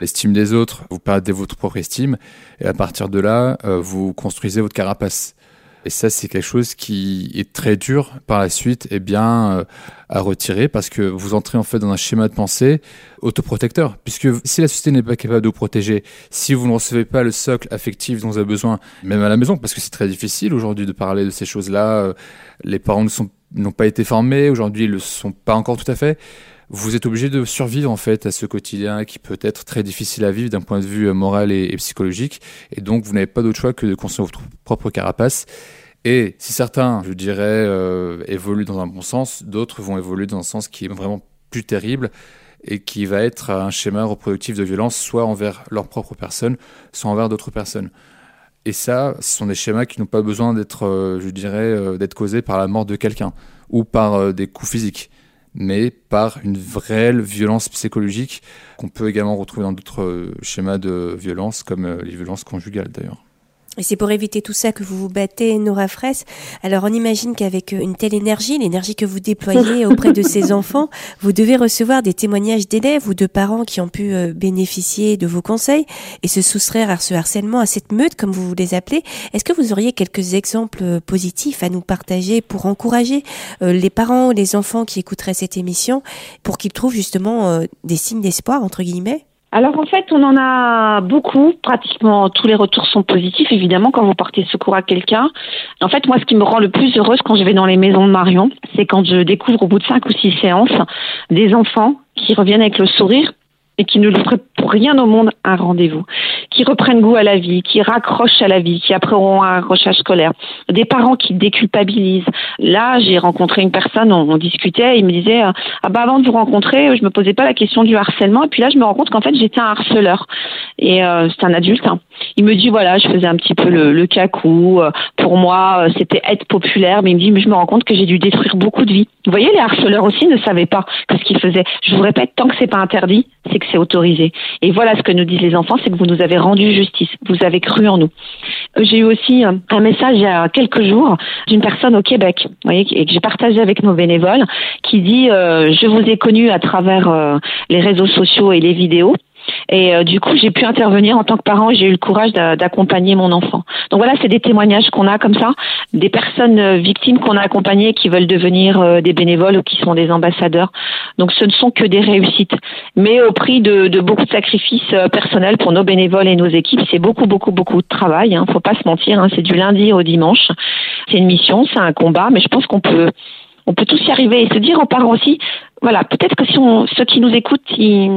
l'estime des autres, vous perdez votre propre estime, et à partir de là, vous construisez votre carapace. Et ça, c'est quelque chose qui est très dur par la suite à retirer, parce que vous entrez en fait dans un schéma de pensée autoprotecteur. Puisque si la société n'est pas capable de vous protéger, si vous ne recevez pas le socle affectif dont vous avez besoin, même à la maison, parce que c'est très difficile aujourd'hui de parler de ces choses-là, les parents n'ont pas été formés, aujourd'hui ils ne le sont pas encore tout à fait, vous êtes obligé de survivre en fait à ce quotidien qui peut être très difficile à vivre d'un point de vue moral et psychologique, et donc vous n'avez pas d'autre choix que de construire votre propre carapace. Et si certains, je dirais, évoluent dans un bon sens, d'autres vont évoluer dans un sens qui est vraiment plus terrible et qui va être un schéma reproductif de violence, soit envers leur propre personne, soit envers d'autres personnes. Et ça, ce sont des schémas qui n'ont pas besoin d'être causés par la mort de quelqu'un ou par des coups physiques, mais par une vraie violence psychologique qu'on peut également retrouver dans d'autres schémas de violence, comme les violences conjugales d'ailleurs. Et c'est pour éviter tout ça que vous vous battez, Nora Fraisse. Alors on imagine qu'avec une telle énergie, l'énergie que vous déployez auprès de ces enfants, vous devez recevoir des témoignages d'élèves ou de parents qui ont pu bénéficier de vos conseils et se soustraire à ce harcèlement, à cette meute comme vous les appelez. Est-ce que vous auriez quelques exemples positifs à nous partager pour encourager les parents ou les enfants qui écouteraient cette émission pour qu'ils trouvent justement des signes d'espoir, entre guillemets ? Alors en fait, on en a beaucoup, pratiquement tous les retours sont positifs, évidemment, quand vous portez secours à quelqu'un. En fait, moi, ce qui me rend le plus heureuse quand je vais dans les maisons de Marion, c'est quand je découvre au bout de 5 ou 6 séances des enfants qui reviennent avec le sourire et qui ne louperaient pour rien au monde un rendez-vous, qui reprennent goût à la vie, qui raccrochent à la vie, qui après auront un accrochage scolaire, des parents qui déculpabilisent. Là, j'ai rencontré une personne, on discutait, il me disait « Ah bah avant de vous rencontrer, je me posais pas la question du harcèlement, et puis là je me rends compte qu'en fait j'étais un harceleur. » Et c'est un adulte, hein. Il me dit « Voilà, je faisais un petit peu le cacou, pour moi c'était être populaire, mais il me dit « Mais je me rends compte que j'ai dû détruire beaucoup de vies. » Vous voyez, les harceleurs aussi ne savaient pas ce qu'ils faisaient. Je vous répète, tant que c'est pas interdit, c'est que c'est autorisé. Et voilà ce que nous disent les enfants, c'est que vous nous avez rendu justice, vous avez cru en nous. J'ai eu aussi un message il y a quelques jours d'une personne au Québec, vous voyez, et que j'ai partagé avec nos bénévoles, qui dit « Je vous ai connu à travers les réseaux sociaux et les vidéos. » Et du coup, j'ai pu intervenir en tant que parent et j'ai eu le courage d'accompagner mon enfant. Donc voilà, c'est des témoignages qu'on a comme ça, des personnes victimes qu'on a accompagnées qui veulent devenir des bénévoles ou qui sont des ambassadeurs. Donc ce ne sont que des réussites, mais au prix de beaucoup de sacrifices personnels pour nos bénévoles et nos équipes. C'est beaucoup de travail, hein, faut pas se mentir, hein, c'est du lundi au dimanche. C'est une mission, c'est un combat, mais je pense qu'on peut tous y arriver et se dire aux parents aussi, Voilà, peut-être que ceux qui nous écoutent, ils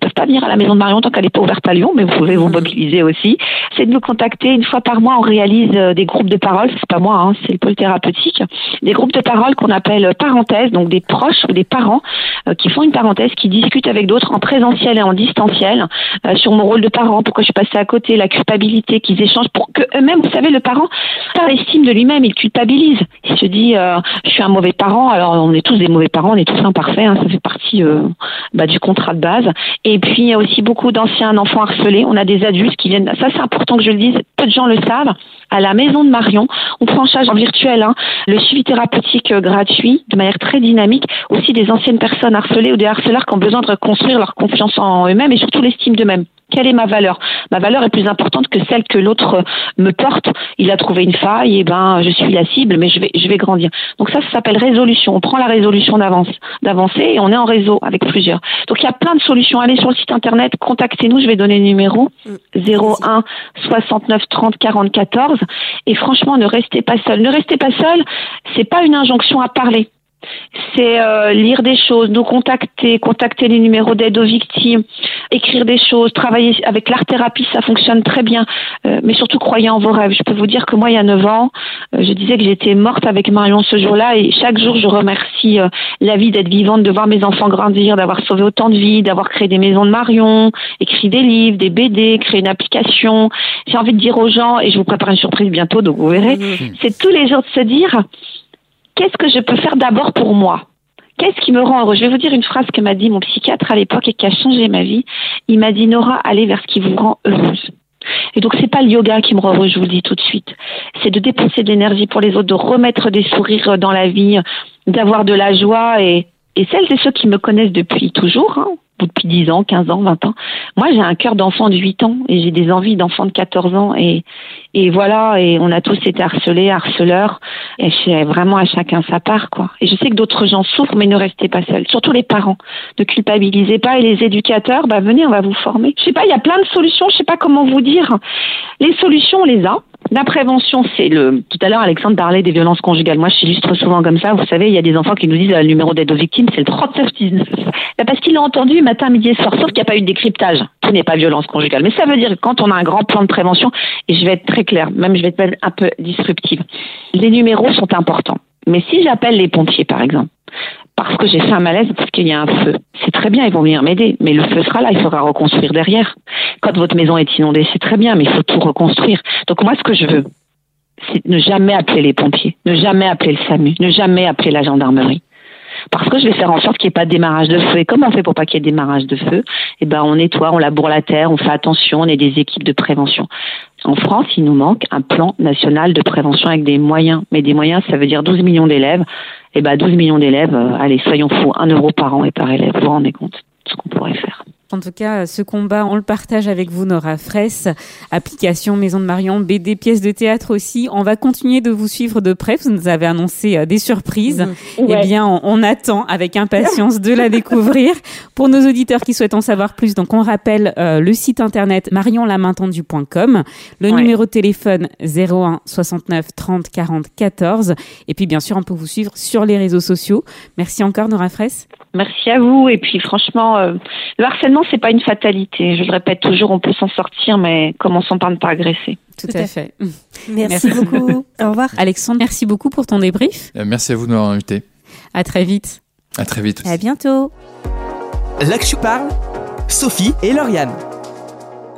peuvent pas venir à la Maison de Marion tant qu'elle n'est pas ouverte à Lyon, mais vous pouvez vous mobiliser aussi. C'est de nous contacter. Une fois par mois, on réalise des groupes de parole. C'est pas moi, hein, c'est le pôle thérapeutique. Des groupes de parole qu'on appelle parenthèses, donc des proches ou des parents qui font une parenthèse, qui discutent avec d'autres en présentiel et en distanciel sur mon rôle de parent, pourquoi je suis passée à côté, la culpabilité, qu'ils échangent pour que eux-mêmes, vous savez, le parent par estime de lui-même, il culpabilise. Il se dit, je suis un mauvais parent. Alors on est tous des mauvais parents, on est tous imparfaits. Ça fait partie du contrat de base. Et puis, il y a aussi beaucoup d'anciens enfants harcelés. On a des adultes qui viennent... Ça, c'est important que je le dise. Peu de gens le savent. À la Maison de Marion, on prend en charge en virtuel le suivi thérapeutique gratuit, de manière très dynamique. Aussi, des anciennes personnes harcelées ou des harceleurs qui ont besoin de reconstruire leur confiance en eux-mêmes et surtout l'estime d'eux-mêmes. Quelle est ma valeur? Ma valeur est plus importante que celle que l'autre me porte. Il a trouvé une faille, et je suis la cible, mais je vais grandir. Donc ça s'appelle résolution. On prend la résolution d'avancer et on est en réseau avec plusieurs. Donc il y a plein de solutions. Allez sur le site internet, contactez-nous, je vais donner le numéro 01 69 30 40 14. Et franchement, ne restez pas seul. Ne restez pas seul, c'est pas une injonction à parler. C'est lire des choses, nous contacter les numéros d'aide aux victimes, écrire des choses, travailler avec l'art-thérapie, ça fonctionne très bien. Mais surtout, croyez en vos rêves. Je peux vous dire que moi, il y a 9 ans, je disais que j'étais morte avec Marion ce jour-là et chaque jour, je remercie la vie d'être vivante, de voir mes enfants grandir, d'avoir sauvé autant de vies, d'avoir créé des maisons de Marion, écrit des livres, des BD, créé une application. J'ai envie de dire aux gens, et je vous prépare une surprise bientôt, donc vous verrez, c'est tous les jours de se dire... Qu'est-ce que je peux faire d'abord pour moi? Qu'est-ce qui me rend heureux? Je vais vous dire une phrase que m'a dit mon psychiatre à l'époque et qui a changé ma vie. Il m'a dit, Nora, allez vers ce qui vous rend heureuse. Et donc, c'est pas le yoga qui me rend heureuse, je vous le dis tout de suite. C'est de dépenser de l'énergie pour les autres, de remettre des sourires dans la vie, d'avoir de la joie. Et celles et ceux qui me connaissent depuis toujours, depuis 10 ans, 15 ans, 20 ans, moi, j'ai un cœur d'enfant de 8 ans et j'ai des envies d'enfant de 14 ans. Et voilà, et on a tous été harcelés, harceleurs. Et c'est vraiment à chacun sa part, quoi. Et je sais que d'autres gens souffrent, mais ne restez pas seuls. Surtout les parents. Ne culpabilisez pas. Et les éducateurs, venez, on va vous former. Je sais pas, il y a plein de solutions. Je sais pas comment vous dire. Les solutions, on les a. La prévention, c'est tout à l'heure, Alexandre parlait des violences conjugales. Moi, je l'illustre souvent comme ça. Vous savez, il y a des enfants qui nous disent, le numéro d'aide aux victimes, c'est le 3919. Parce qu'ils l'ont entendu matin, midi et soir, sauf qu'il n'y a pas eu de décryptage. Tout n'est pas violence conjugale. Mais ça veut dire que quand on a un grand plan de prévention, et je vais être très claire, même je vais être un peu disruptive, les numéros sont importants. Mais si j'appelle les pompiers, par exemple, parce que j'ai fait un malaise, parce qu'il y a un feu. C'est très bien, ils vont venir m'aider, mais le feu sera là, il faudra reconstruire derrière. Quand votre maison est inondée, c'est très bien, mais il faut tout reconstruire. Donc moi, ce que je veux, c'est ne jamais appeler les pompiers, ne jamais appeler le SAMU, ne jamais appeler la gendarmerie. Parce que je vais faire en sorte qu'il n'y ait pas de démarrage de feu. Et comment on fait pour pas qu'il y ait de démarrage de feu? Eh ben, on nettoie, on laboure la terre, on fait attention, on est des équipes de prévention. En France, il nous manque un plan national de prévention avec des moyens. Mais des moyens, ça veut dire 12 millions d'élèves. Eh ben, 12 millions d'élèves, allez, soyons fous, 1 euro par an et par élève. Vous vous rendez compte de ce qu'on pourrait faire? En tout cas, ce combat, on le partage avec vous, Nora Fraisse. Application Maison de Marion, BD, pièces de théâtre aussi. On va continuer de vous suivre de près. Vous nous avez annoncé des surprises. Ouais. Eh bien, on attend avec impatience de la découvrir. Pour nos auditeurs qui souhaitent en savoir plus, donc on rappelle le site internet marionlamaintendue.com, le numéro de téléphone 01 69 30 40 14. Et puis, bien sûr, on peut vous suivre sur les réseaux sociaux. Merci encore, Nora Fraisse. Merci à vous. Et puis, franchement, le harcèlement, c'est pas une fatalité. Je le répète toujours, on peut s'en sortir, mais commençons par ne pas agresser. Tout à fait. Merci beaucoup. Au revoir. Alexandre, merci beaucoup pour ton débrief. Merci à vous de m'avoir invité. À très vite. À très vite. À bientôt. L'ActuParle, Sophie et Lauriane.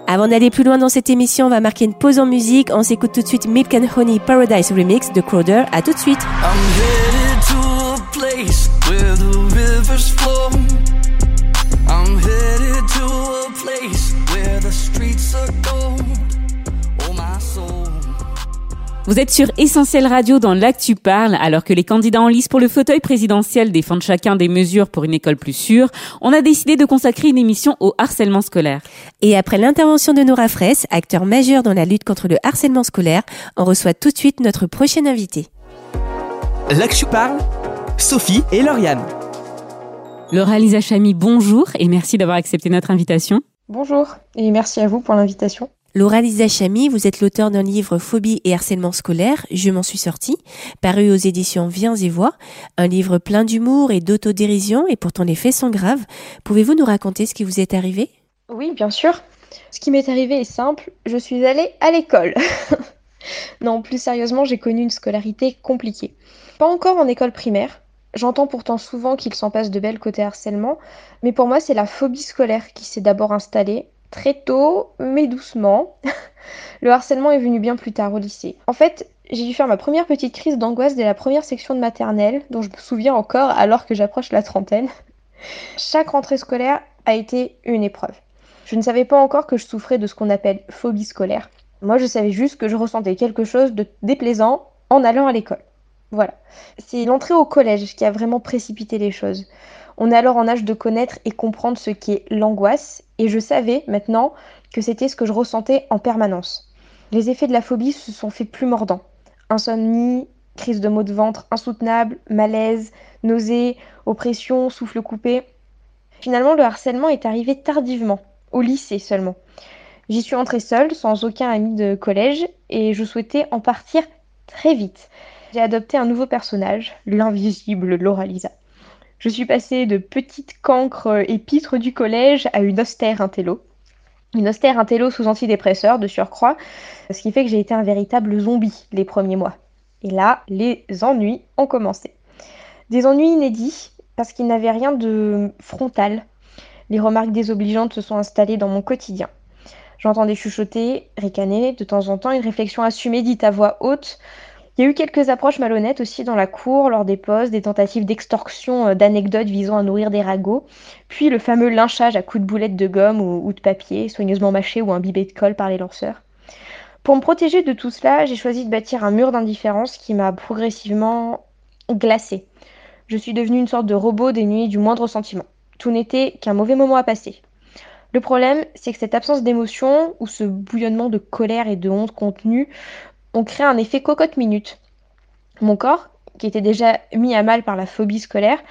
Avant d'aller plus loin dans cette émission, on va marquer une pause en musique. On s'écoute tout de suite Milk and Honey Paradise Remix de Crowder. À tout de suite. I'm headed to a place where the streets are gold. Oh my soul. Vous êtes sur Essentiel Radio dans l'Actu Parle. Alors que les candidats en lice pour le fauteuil présidentiel défendent chacun des mesures pour une école plus sûre, on a décidé de consacrer une émission au harcèlement scolaire. Et après l'intervention de Nora Fraisse, acteur majeur dans la lutte contre le harcèlement scolaire, on reçoit tout de suite notre prochaine invitée. L'Actu Parle, Sophie et Lauriane. Laura-Lisa Chami, bonjour et merci d'avoir accepté notre invitation. Bonjour et merci à vous pour l'invitation. Laura-Lisa Chami, vous êtes l'auteur d'un livre « Phobies et harcèlement scolaire, je m'en suis sortie », paru aux éditions Viens et Voix, un livre plein d'humour et d'autodérision et pourtant les faits sont graves. Pouvez-vous nous raconter ce qui vous est arrivé ? Oui, bien sûr. Ce qui m'est arrivé est simple, je suis allée à l'école. Non, plus sérieusement, j'ai connu une scolarité compliquée. Pas encore en école primaire. J'entends pourtant souvent qu'il s'en passe de belles côté harcèlement, mais pour moi, c'est la phobie scolaire qui s'est d'abord installée, très tôt, mais doucement. Le harcèlement est venu bien plus tard au lycée. En fait, j'ai dû faire ma première petite crise d'angoisse dès la première section de maternelle, dont je me souviens encore alors que j'approche la trentaine. Chaque rentrée scolaire a été une épreuve. Je ne savais pas encore que je souffrais de ce qu'on appelle phobie scolaire. Moi, je savais juste que je ressentais quelque chose de déplaisant en allant à l'école. Voilà. C'est l'entrée au collège qui a vraiment précipité les choses. On est alors en âge de connaître et comprendre ce qu'est l'angoisse, et je savais maintenant que c'était ce que je ressentais en permanence. Les effets de la phobie se sont fait plus mordants. Insomnie, crise de maux de ventre insoutenable, malaise, nausée, oppression, souffle coupé. Finalement, le harcèlement est arrivé tardivement, au lycée seulement. J'y suis entrée seule, sans aucun ami de collège, et je souhaitais en partir très vite. J'ai adopté un nouveau personnage, l'invisible Laura-Lisa. Je suis passée de petite cancre épître du collège à une austère intello. Une austère intello sous antidépresseur de surcroît, ce qui fait que j'ai été un véritable zombie les premiers mois. Et là, les ennuis ont commencé. Des ennuis inédits, parce qu'ils n'avaient rien de frontal. Les remarques désobligeantes se sont installées dans mon quotidien. J'entendais chuchoter, ricaner, de temps en temps, une réflexion assumée dite à voix haute. Il y a eu quelques approches malhonnêtes aussi dans la cour, lors des pauses, des tentatives d'extorsion d'anecdotes visant à nourrir des ragots, puis le fameux lynchage à coups de boulettes de gomme ou de papier, soigneusement mâché ou imbibé de colle par les lanceurs. Pour me protéger de tout cela, j'ai choisi de bâtir un mur d'indifférence qui m'a progressivement glacée. Je suis devenue une sorte de robot dénué du moindre sentiment. Tout n'était qu'un mauvais moment à passer. Le problème, c'est que cette absence d'émotion, ou ce bouillonnement de colère et de honte contenue, on crée un effet cocotte-minute. Mon corps, qui était déjà mis à mal par la phobie scolaire,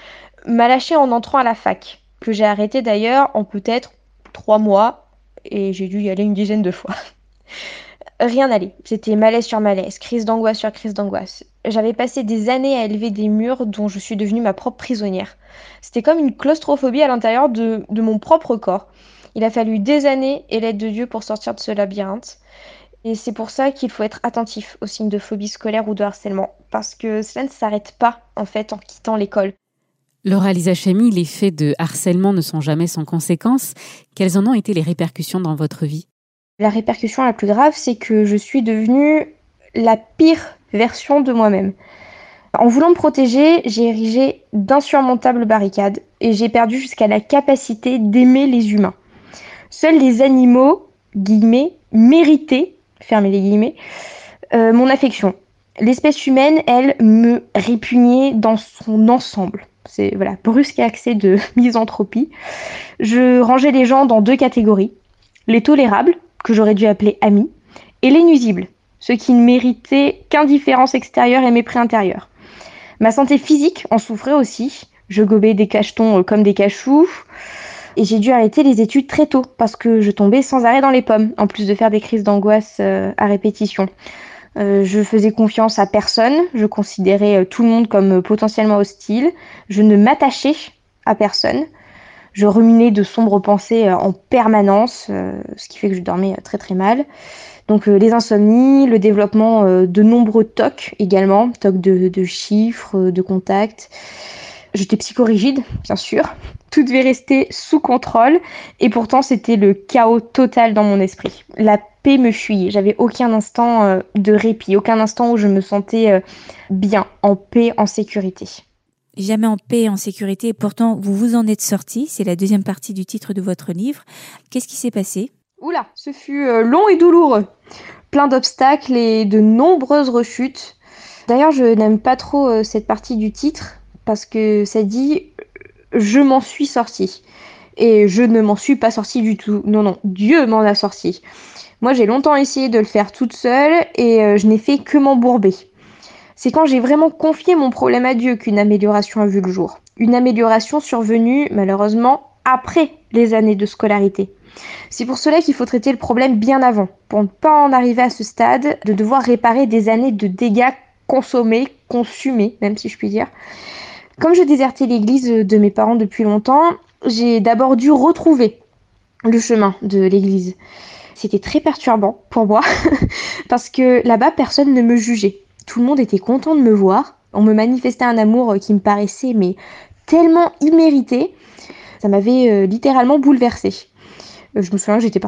m'a lâché en entrant à la fac, que j'ai arrêté d'ailleurs en peut-être 3 mois, et j'ai dû y aller une dizaine de fois. Rien n'allait, c'était malaise sur malaise, crise d'angoisse sur crise d'angoisse. J'avais passé des années à élever des murs dont je suis devenue ma propre prisonnière. C'était comme une claustrophobie à l'intérieur de mon propre corps. Il a fallu des années et l'aide de Dieu pour sortir de ce labyrinthe. Et c'est pour ça qu'il faut être attentif aux signes de phobie scolaire ou de harcèlement, parce que cela ne s'arrête pas, en fait, en quittant l'école. Laura-Lisa Chami, les faits de harcèlement ne sont jamais sans conséquences. Quelles en ont été les répercussions dans votre vie ? La répercussion la plus grave, c'est que je suis devenue la pire version de moi-même. En voulant me protéger, j'ai érigé d'insurmontables barricades et j'ai perdu jusqu'à la capacité d'aimer les humains. Seuls les animaux, guillemets, méritaient, fermez les guillemets, mon affection. L'espèce humaine, elle, me répugnait dans son ensemble. C'est, voilà, brusque accès de misanthropie. Je rangeais les gens dans 2 catégories. Les tolérables, que j'aurais dû appeler amis, et les nuisibles, ceux qui ne méritaient qu'indifférence extérieure et mépris intérieur. Ma santé physique en souffrait aussi. Je gobais des cachetons comme des cachous. Et j'ai dû arrêter les études très tôt, parce que je tombais sans arrêt dans les pommes, en plus de faire des crises d'angoisse à répétition. Je faisais confiance à personne, je considérais tout le monde comme potentiellement hostile, je ne m'attachais à personne, je ruminais de sombres pensées en permanence, ce qui fait que je dormais très très mal. Donc les insomnies, le développement de nombreux tocs également, tocs de chiffres, de contacts. J'étais psychorigide, bien sûr. Tout devait rester sous contrôle. Et pourtant, c'était le chaos total dans mon esprit. La paix me fuyait. J'avais aucun instant de répit, aucun instant où je me sentais bien, en paix, en sécurité. Jamais en paix, en sécurité. Et pourtant, vous vous en êtes sortie. C'est la deuxième partie du titre de votre livre. Qu'est-ce qui s'est passé ? Oula, ce fut long et douloureux. Plein d'obstacles et de nombreuses rechutes. D'ailleurs, je n'aime pas trop cette partie du titre, parce que ça dit « je m'en suis sortie ». Et je ne m'en suis pas sortie du tout. Non, non, Dieu m'en a sortie. Moi, j'ai longtemps essayé de le faire toute seule et je n'ai fait que m'embourber. C'est quand j'ai vraiment confié mon problème à Dieu qu'une amélioration a vu le jour. Une amélioration survenue, malheureusement, après les années de scolarité. C'est pour cela qu'il faut traiter le problème bien avant, pour ne pas en arriver à ce stade de devoir réparer des années de dégâts consumés, même si je puis dire. Comme je désertais l'église de mes parents depuis longtemps, j'ai d'abord dû retrouver le chemin de l'église. C'était très perturbant pour moi, parce que là-bas, personne ne me jugeait. Tout le monde était content de me voir. On me manifestait un amour qui me paraissait mais tellement immérité. Ça m'avait littéralement bouleversée. Je me souviens que j'étais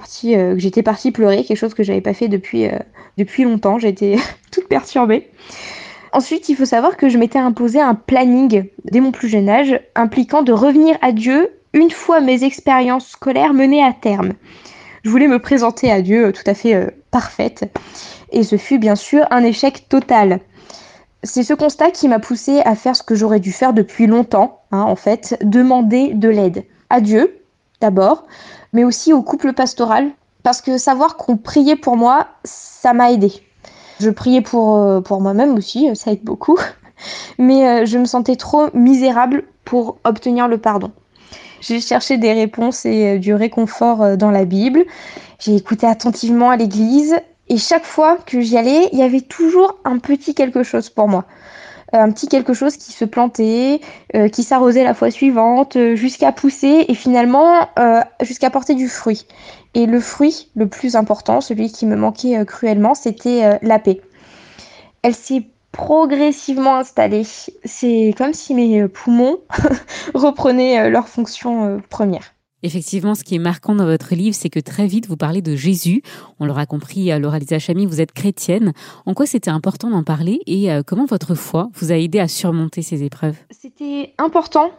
partie pleurer, quelque chose que j'avais pas fait depuis longtemps. J'étais toute perturbée. Ensuite, il faut savoir que je m'étais imposé un planning dès mon plus jeune âge, impliquant de revenir à Dieu une fois mes expériences scolaires menées à terme. Je voulais me présenter à Dieu tout à fait parfaite. Et ce fut bien sûr un échec total. C'est ce constat qui m'a poussée à faire ce que j'aurais dû faire depuis longtemps, demander de l'aide. À Dieu, d'abord, mais aussi au couple pastoral, parce que savoir qu'on priait pour moi, ça m'a aidée. Je priais pour moi-même aussi, ça aide beaucoup, mais je me sentais trop misérable pour obtenir le pardon. J'ai cherché des réponses et du réconfort dans la Bible, j'ai écouté attentivement à l'église, et chaque fois que j'y allais, il y avait toujours un petit quelque chose pour moi. Un petit quelque chose qui se plantait, qui s'arrosait la fois suivante, jusqu'à pousser et finalement jusqu'à porter du fruit. Et le fruit le plus important, celui qui me manquait cruellement, c'était la paix. Elle s'est progressivement installée. C'est comme si mes poumons reprenaient leur fonction première. Effectivement, ce qui est marquant dans votre livre, c'est que très vite, vous parlez de Jésus. On l'aura compris, Laura-Lisa Chami, vous êtes chrétienne. En quoi c'était important d'en parler et comment votre foi vous a aidé à surmonter ces épreuves ? C'était important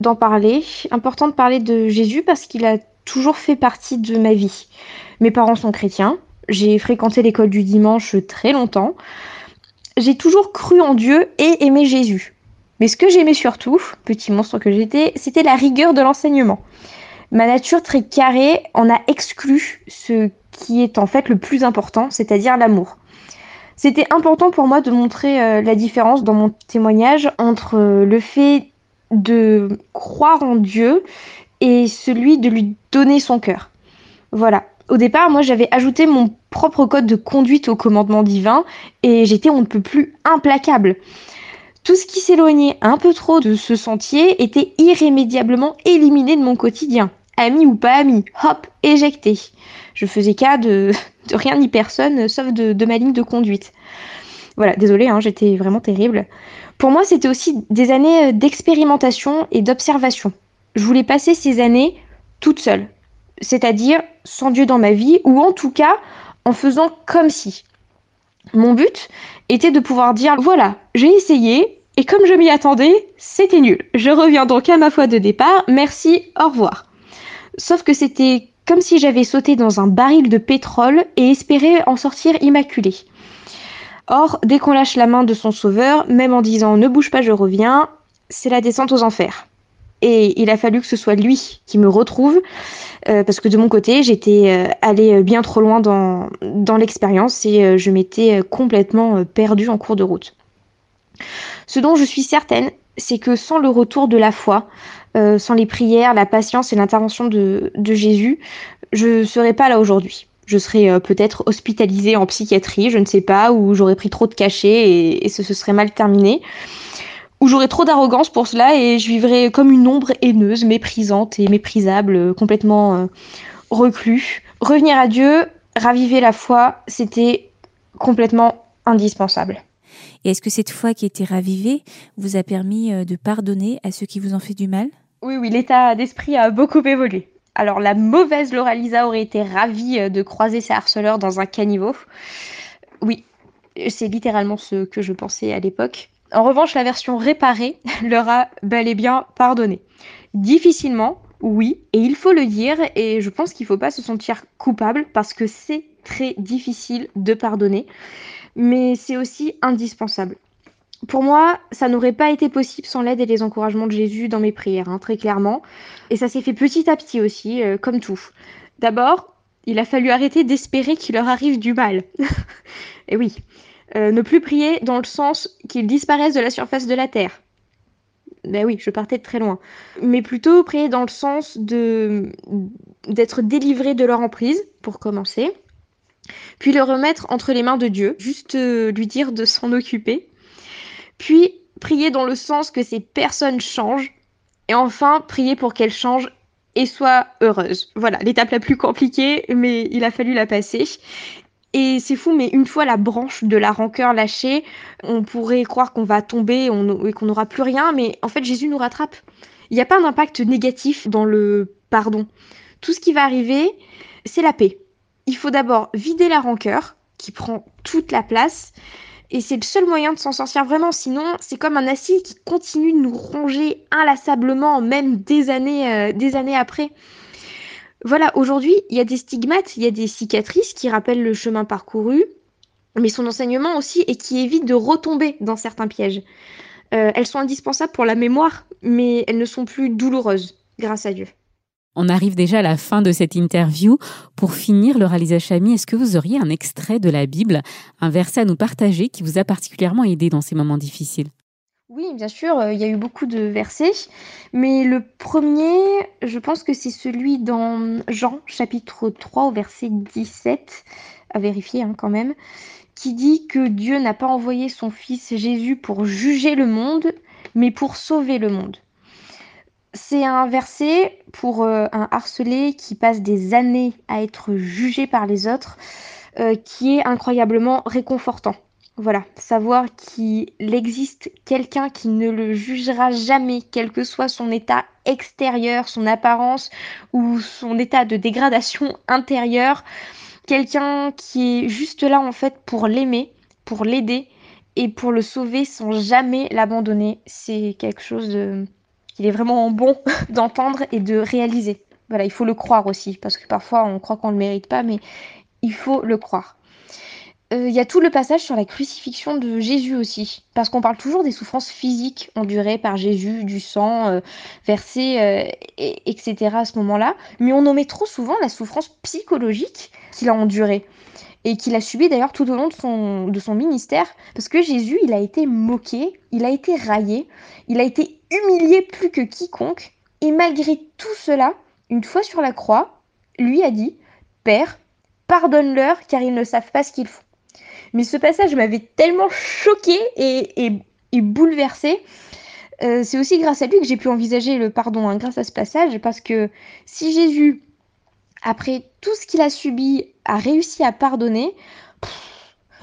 d'en parler, important de parler de Jésus parce qu'il a toujours fait partie de ma vie. Mes parents sont chrétiens, j'ai fréquenté l'école du dimanche très longtemps. J'ai toujours cru en Dieu et aimé Jésus. Mais ce que j'aimais surtout, petit monstre que j'étais, c'était la rigueur de l'enseignement. Ma nature très carrée en a exclu ce qui est en fait le plus important, c'est-à-dire l'amour. C'était important pour moi de montrer la différence dans mon témoignage entre le fait de croire en Dieu et celui de lui donner son cœur. Voilà. Au départ, moi, j'avais ajouté mon propre code de conduite au commandement divin et j'étais on ne peut plus implacable. Tout ce qui s'éloignait un peu trop de ce sentier était irrémédiablement éliminé de mon quotidien. Ami ou pas ami, hop, éjecté. Je faisais cas de rien ni personne, sauf de ma ligne de conduite. Voilà, désolée, j'étais vraiment terrible. Pour moi, c'était aussi des années d'expérimentation et d'observation. Je voulais passer ces années toute seule, c'est-à-dire sans Dieu dans ma vie, ou en tout cas, en faisant comme si. Mon but était de pouvoir dire « Voilà, j'ai essayé, et comme je m'y attendais, c'était nul. Je reviens donc à ma foi de départ, merci, au revoir. » Sauf que c'était comme si j'avais sauté dans un baril de pétrole et espérait en sortir immaculée. Or, dès qu'on lâche la main de son sauveur, même en disant « Ne bouge pas, je reviens », c'est la descente aux enfers. Et il a fallu que ce soit lui qui me retrouve, parce que de mon côté, j'étais allée bien trop loin dans l'expérience et je m'étais complètement perdue en cours de route. Ce dont je suis certaine, c'est que sans le retour de la foi, sans les prières, la patience et l'intervention de Jésus, je ne serais pas là aujourd'hui. Je serais peut-être hospitalisée en psychiatrie, je ne sais pas, ou j'aurais pris trop de cachets et ce se serait mal terminé. Où j'aurais trop d'arrogance pour cela et je vivrais comme une ombre haineuse, méprisante et méprisable, complètement reclus. Revenir à Dieu, raviver la foi, c'était complètement indispensable. Et est-ce que cette foi qui était ravivée vous a permis de pardonner à ceux qui vous ont fait du mal ? Oui, l'état d'esprit a beaucoup évolué. Alors la mauvaise Laura-Lisa aurait été ravie de croiser ses harceleurs dans un caniveau. Oui, c'est littéralement ce que je pensais à l'époque. En revanche, la version réparée leur a bel et bien pardonné. Difficilement, oui, et il faut le dire, et je pense qu'il ne faut pas se sentir coupable parce que c'est très difficile de pardonner, mais c'est aussi indispensable. Pour moi, ça n'aurait pas été possible sans l'aide et les encouragements de Jésus dans mes prières, très clairement, et ça s'est fait petit à petit aussi, comme tout. D'abord, il a fallu arrêter d'espérer qu'il leur arrive du mal. Et oui. Ne plus prier dans le sens qu'ils disparaissent de la surface de la Terre. ben oui, je partais de très loin. Mais plutôt près dans le sens d'être délivré de leur emprise, pour commencer, puis le remettre entre les mains de Dieu, juste lui dire de s'en occuper, puis prier dans le sens que ces personnes changent, et enfin prier pour qu'elles changent et soient heureuses. Voilà, l'étape la plus compliquée, mais il a fallu la passer. Et c'est fou, mais une fois la branche de la rancœur lâchée, on pourrait croire qu'on va tomber et qu'on n'aura plus rien, mais en fait, Jésus nous rattrape. Il n'y a pas d'impact négatif dans le pardon. Tout ce qui va arriver, c'est la paix. Il faut d'abord vider la rancœur, qui prend toute la place, et c'est le seul moyen de s'en sortir vraiment, sinon c'est comme un acide qui continue de nous ronger inlassablement, même des années après. Voilà, aujourd'hui, il y a des stigmates, il y a des cicatrices qui rappellent le chemin parcouru, mais son enseignement aussi, et qui évite de retomber dans certains pièges. Elles sont indispensables pour la mémoire, mais elles ne sont plus douloureuses, grâce à Dieu. On arrive déjà à la fin de cette interview. Pour finir, Laura-Lisa Chami, est-ce que vous auriez un extrait de la Bible, un verset à nous partager qui vous a particulièrement aidé dans ces moments difficiles ? Oui, bien sûr, il y a eu beaucoup de versets, mais le premier, je pense que c'est celui dans Jean, chapitre 3, au verset 17, à vérifier quand même, qui dit que Dieu n'a pas envoyé son fils Jésus pour juger le monde, mais pour sauver le monde. C'est un verset pour un harcelé qui passe des années à être jugé par les autres, qui est incroyablement réconfortant. Voilà, savoir qu'il existe quelqu'un qui ne le jugera jamais, quel que soit son état extérieur, son apparence ou son état de dégradation intérieure. Quelqu'un qui est juste là en fait pour l'aimer, pour l'aider et pour le sauver sans jamais l'abandonner. C'est quelque chose qu'il est vraiment bon d'entendre et de réaliser. Voilà, il faut le croire aussi parce que parfois on croit qu'on ne le mérite pas, mais il faut le croire. Il y a tout le passage sur la crucifixion de Jésus aussi, parce qu'on parle toujours des souffrances physiques endurées par Jésus, du sang versé, etc. à ce moment-là, mais on omet trop souvent la souffrance psychologique qu'il a endurée, et qu'il a subie d'ailleurs tout au long de son ministère, parce que Jésus, il a été moqué, il a été raillé, il a été humilié plus que quiconque, et malgré tout cela, une fois sur la croix, lui a dit « Père, pardonne-leur, car ils ne savent pas ce qu'ils font ». Mais ce passage m'avait tellement choquée et bouleversée. C'est aussi grâce à lui que j'ai pu envisager le pardon, grâce à ce passage, parce que si Jésus, après tout ce qu'il a subi, a réussi à pardonner,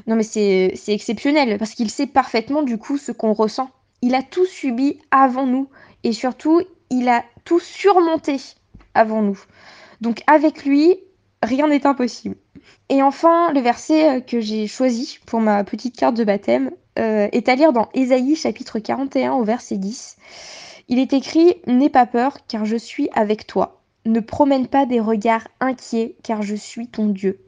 non mais c'est exceptionnel, parce qu'il sait parfaitement du coup ce qu'on ressent. Il a tout subi avant nous, et surtout, il a tout surmonté avant nous. Donc avec lui, rien n'est impossible. Et enfin, le verset que j'ai choisi pour ma petite carte de baptême est à lire dans Ésaïe chapitre 41 au verset 10. Il est écrit « N'aie pas peur, car je suis avec toi. Ne promène pas des regards inquiets, car je suis ton Dieu.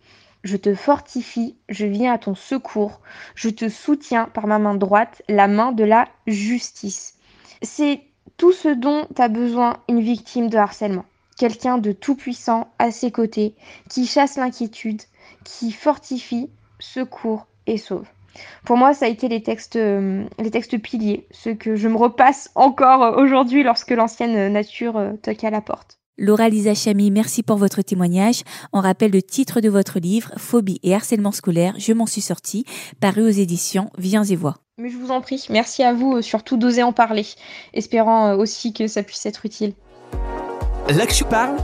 Je te fortifie, je viens à ton secours. Je te soutiens par ma main droite, la main de la justice. » C'est tout ce dont a besoin une victime de harcèlement. Quelqu'un de tout-puissant à ses côtés, qui chasse l'inquiétude, qui fortifie, secourt et sauve. Pour moi, ça a été les textes piliers, ceux que je me repasse encore aujourd'hui lorsque l'ancienne nature toque à la porte. Laura-Lisa Chami, merci pour votre témoignage. On rappelle le titre de votre livre, Phobies et harcèlement scolaire, je m'en suis sortie, paru aux éditions Viens et Voix. Mais je vous en prie, merci à vous, surtout d'oser en parler, espérant aussi que ça puisse être utile. L'ActuParle,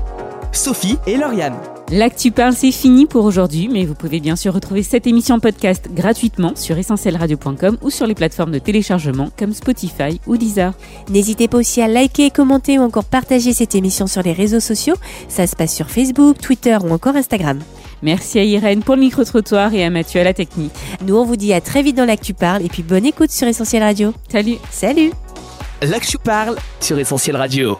Sophie et Lauriane. L'ActuParle, c'est fini pour aujourd'hui, mais vous pouvez bien sûr retrouver cette émission en podcast gratuitement sur essentielradio.com ou sur les plateformes de téléchargement comme Spotify ou Deezer. N'hésitez pas aussi à liker, commenter ou encore partager cette émission sur les réseaux sociaux. Ça se passe sur Facebook, Twitter ou encore Instagram. Merci à Irène pour le micro-trottoir et à Mathieu à la technique. Nous, on vous dit à très vite dans l'ActuParle et puis bonne écoute sur Essentiel Radio. Salut. Salut. L'ActuParle sur Essentiel Radio.